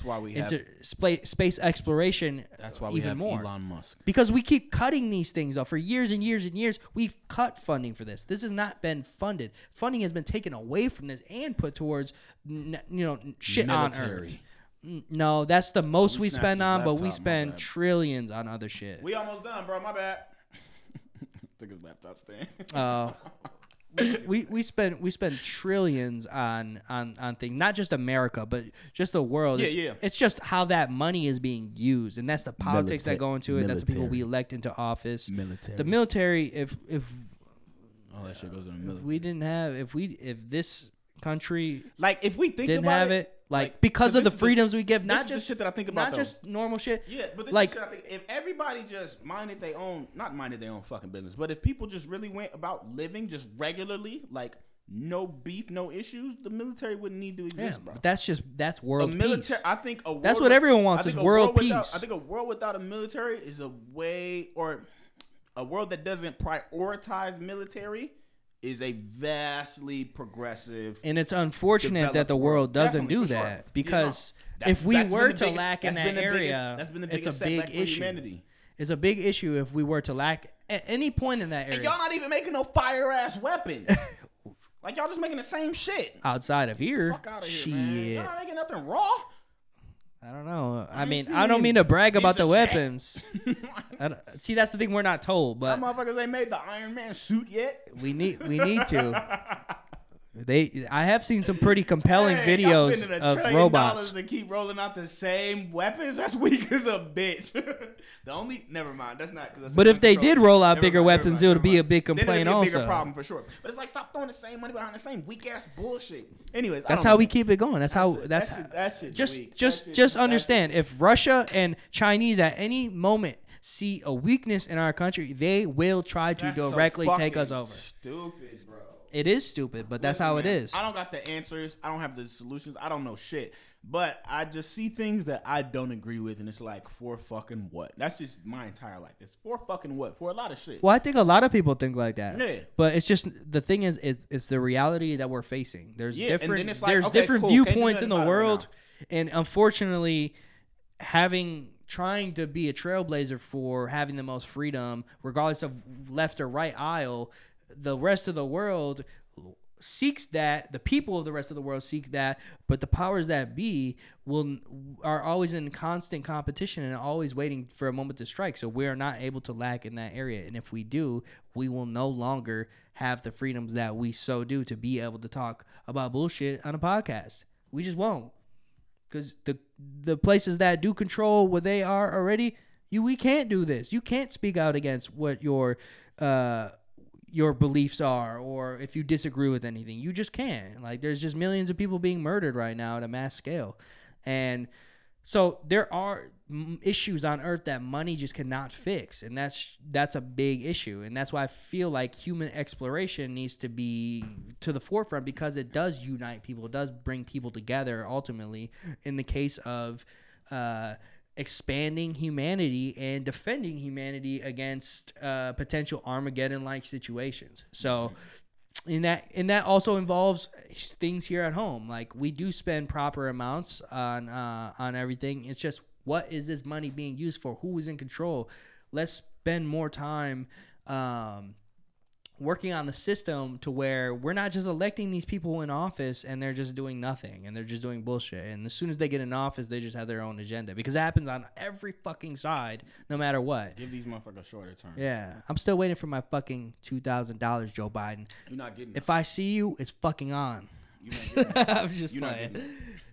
space exploration. That's why we even have more. Elon Musk, because we keep cutting these things though for years and years and years. We've cut funding for this. This has not been funded. Funding has been taken away from this and put towards shit military. On Earth. No, that's the most we spend on, but we spend trillions on other shit. We almost done, bro. My bad. Took his laptop stand. We spend trillions on things, not just America, but just the world. Yeah, it's just how that money is being used, and that's the politics that go into it. That's the people we elect into office. Military. The military. If all that shit goes in the military. If this country didn't have it. Like, because of the freedoms we give, not just shit that I think about, not just normal shit. Yeah, but this is shit I think, if everybody just minded their own fucking business, but if people just really went about living just regularly, like no beef, no issues, the military wouldn't need to exist, bro. But that's world peace. I think that's what everyone wants is world peace. I think a world without a military is a world that doesn't prioritize military. Is a vastly progressive, and it's unfortunate that the world doesn't do that because if we were to lack in that area, it's a big issue. It's a big issue if we were to lack at any point in that area. And y'all not even making no fire ass weapons. Like y'all just making the same shit outside of here. Fuck out of here, man. Y'all not making nothing raw. I don't know. I mean, I don't mean to brag about the weapons. See, that's the thing we're not told. But that motherfuckers ain't made the Iron Man suit yet. We need to. I have seen some pretty compelling videos of robots. They keep rolling out the same weapons. That's weak as a bitch. Never mind. That's not. But if they did roll out bigger weapons, it would be a big complaint also. It'd be a bigger problem for sure. But it's like stop throwing the same money behind the same weak ass bullshit. Anyways, that's how we keep it going. Just understand. If Russia and Chinese at any moment see a weakness in our country, they will try to directly take us over. Stupid. It is stupid, but that's how it is. I don't got the answers. I don't have the solutions. I don't know shit. But I just see things that I don't agree with, and it's like, for fucking what? That's just my entire life. It's for fucking what? For a lot of shit. Well, I think a lot of people think like that. Yeah. But it's just, the thing is, it's the reality that we're facing. There's different viewpoints in the world, and unfortunately, trying to be a trailblazer for having the most freedom, regardless of left or right aisle, the rest of the world seeks that, the people of the rest of the world seek that, but the powers that be are always in constant competition and always waiting for a moment to strike. So we're not able to lack in that area. And if we do, we will no longer have the freedoms that we so do to be able to talk about bullshit on a podcast. We just won't. Because the places that do control where they are already, we can't do this. You can't speak out against what your beliefs are, or if you disagree with anything, you just can't. Like, there's just millions of people being murdered right now at a mass scale. And so there are issues on Earth that money just cannot fix. And that's a big issue. And that's why I feel like human exploration needs to be to the forefront, because it does unite people. It does bring people together, ultimately, in the case of expanding humanity and defending humanity against potential Armageddon-like situations. So in that also involves things here at home. Like, we do spend proper amounts on everything. It's just, what is this money being used for? Who is in control? Let's spend more time working on the system to where we're not just electing these people in office and they're just doing nothing and they're just doing bullshit. And as soon as they get in office, they just have their own agenda, because it happens on every fucking side, no matter what. Give these motherfuckers shorter term. Yeah. I'm still waiting for my fucking $2,000, Joe Biden. You're not getting it. If I see you, it's fucking on. You're not getting it. I'm just playing.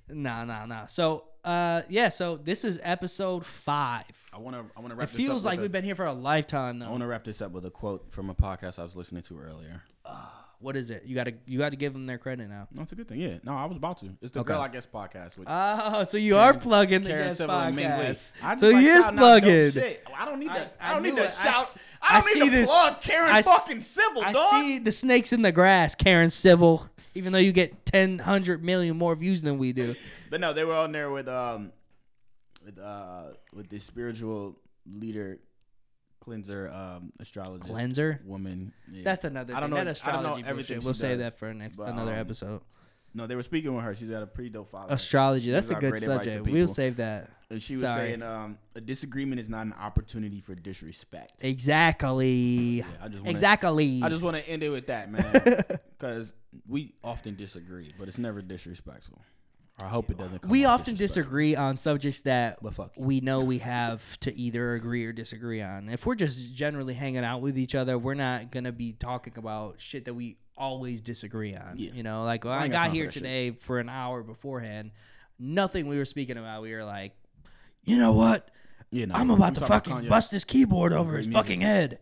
Nah. So, so this is episode 5. I wanna wrap this up. It feels like we've been here for a lifetime, though. I wanna wrap this up with a quote from a podcast I was listening to earlier. What is it? You got to give them their credit now. No, it's a good thing. Yeah. No, I was about to. It's the Girl I Guess podcast. Oh, so you Karen, are plugging Karen the Guess Sybil podcast. I so like, he is plugging. I don't need that. I don't need to shout. I don't need to plug Karen fucking Sybil, dog. I see the snakes in the grass, Karen Sybil. Even though you get 100 million more views than we do. But no, they were on there with the spiritual leader cleanser, astrologist cleanser woman. Yeah. That's another thing. I don't know. That astrology bullshit. We'll save that for another episode. No, they were speaking with her. She's got a pretty dope following. Astrology. That's a good subject. We'll save that. And she was saying, a disagreement is not an opportunity for disrespect. Exactly. Yeah, I just want to end it with that, man. Because we often disagree, but it's never disrespectful. I hope it doesn't come. We often disagree on subjects that we know we have to either agree or disagree on. If we're just generally hanging out with each other, we're not going to be talking about shit that we always disagree on. Yeah. You know, like I got here today for an hour beforehand. Nothing we were speaking about. We were like, you know what? You know, I'm about to fucking bust this keyboard over his fucking head.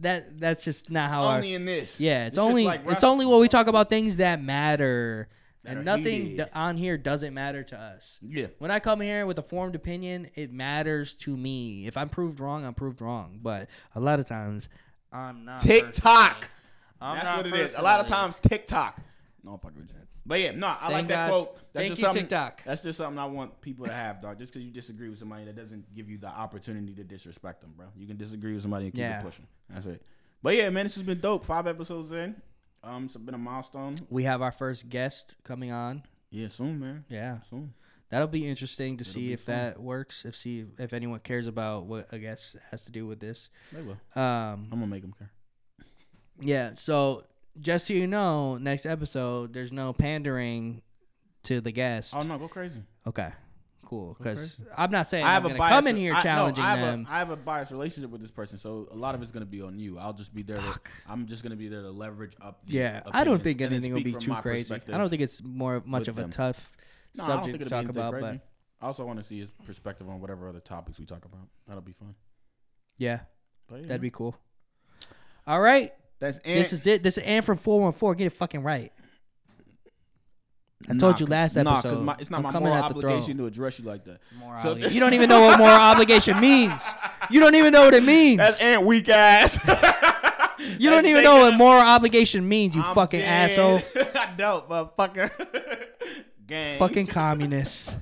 That's just not how. It's only in this. Yeah, it's only when we talk about things that matter. And nothing on here doesn't matter to us. Yeah. When I come here with a formed opinion, it matters to me. If I'm proved wrong, I'm proved wrong. But a lot of times, I'm not. TikTok. That's what it is. A lot of times, TikTok. No, fuck with that. But yeah, no, I like that quote. Thank you, TikTok. That's just something I want people to have, dog. Just because you disagree with somebody, that doesn't give you the opportunity to disrespect them, bro. You can disagree with somebody and keep it pushing. That's it. But yeah, man, this has been dope. 5 episodes in. It's been a milestone. We have our first guest coming on. Yeah, soon, man. Yeah, soon. That'll be interesting to see if that works. If anyone cares about what a guest has to do with this, they will. I'm gonna make them care. Yeah. So just so you know, next episode there's no pandering to the guest. Oh no, go crazy. Okay. Cool, because I'm not saying I'm going to come in here challenging them. I have a biased relationship with this person, so a lot of it's going to be on you. I'll just be there. I'm just going to be there to leverage up. Yeah, I don't think anything will be too crazy. I don't think it's much of a tough subject to talk about. But I also want to see his perspective on whatever other topics we talk about. That'll be fun. Yeah, that'd be cool. All right, this is it. This is Ant from 414. Get it fucking right. I told you last episode. It's not my moral obligation to address you like that. You don't even know what moral obligation means. You don't even know what it means. That's Ant weak ass. You don't even know what moral obligation means, you fucking asshole. I don't, motherfucker. Gang. Fucking communists.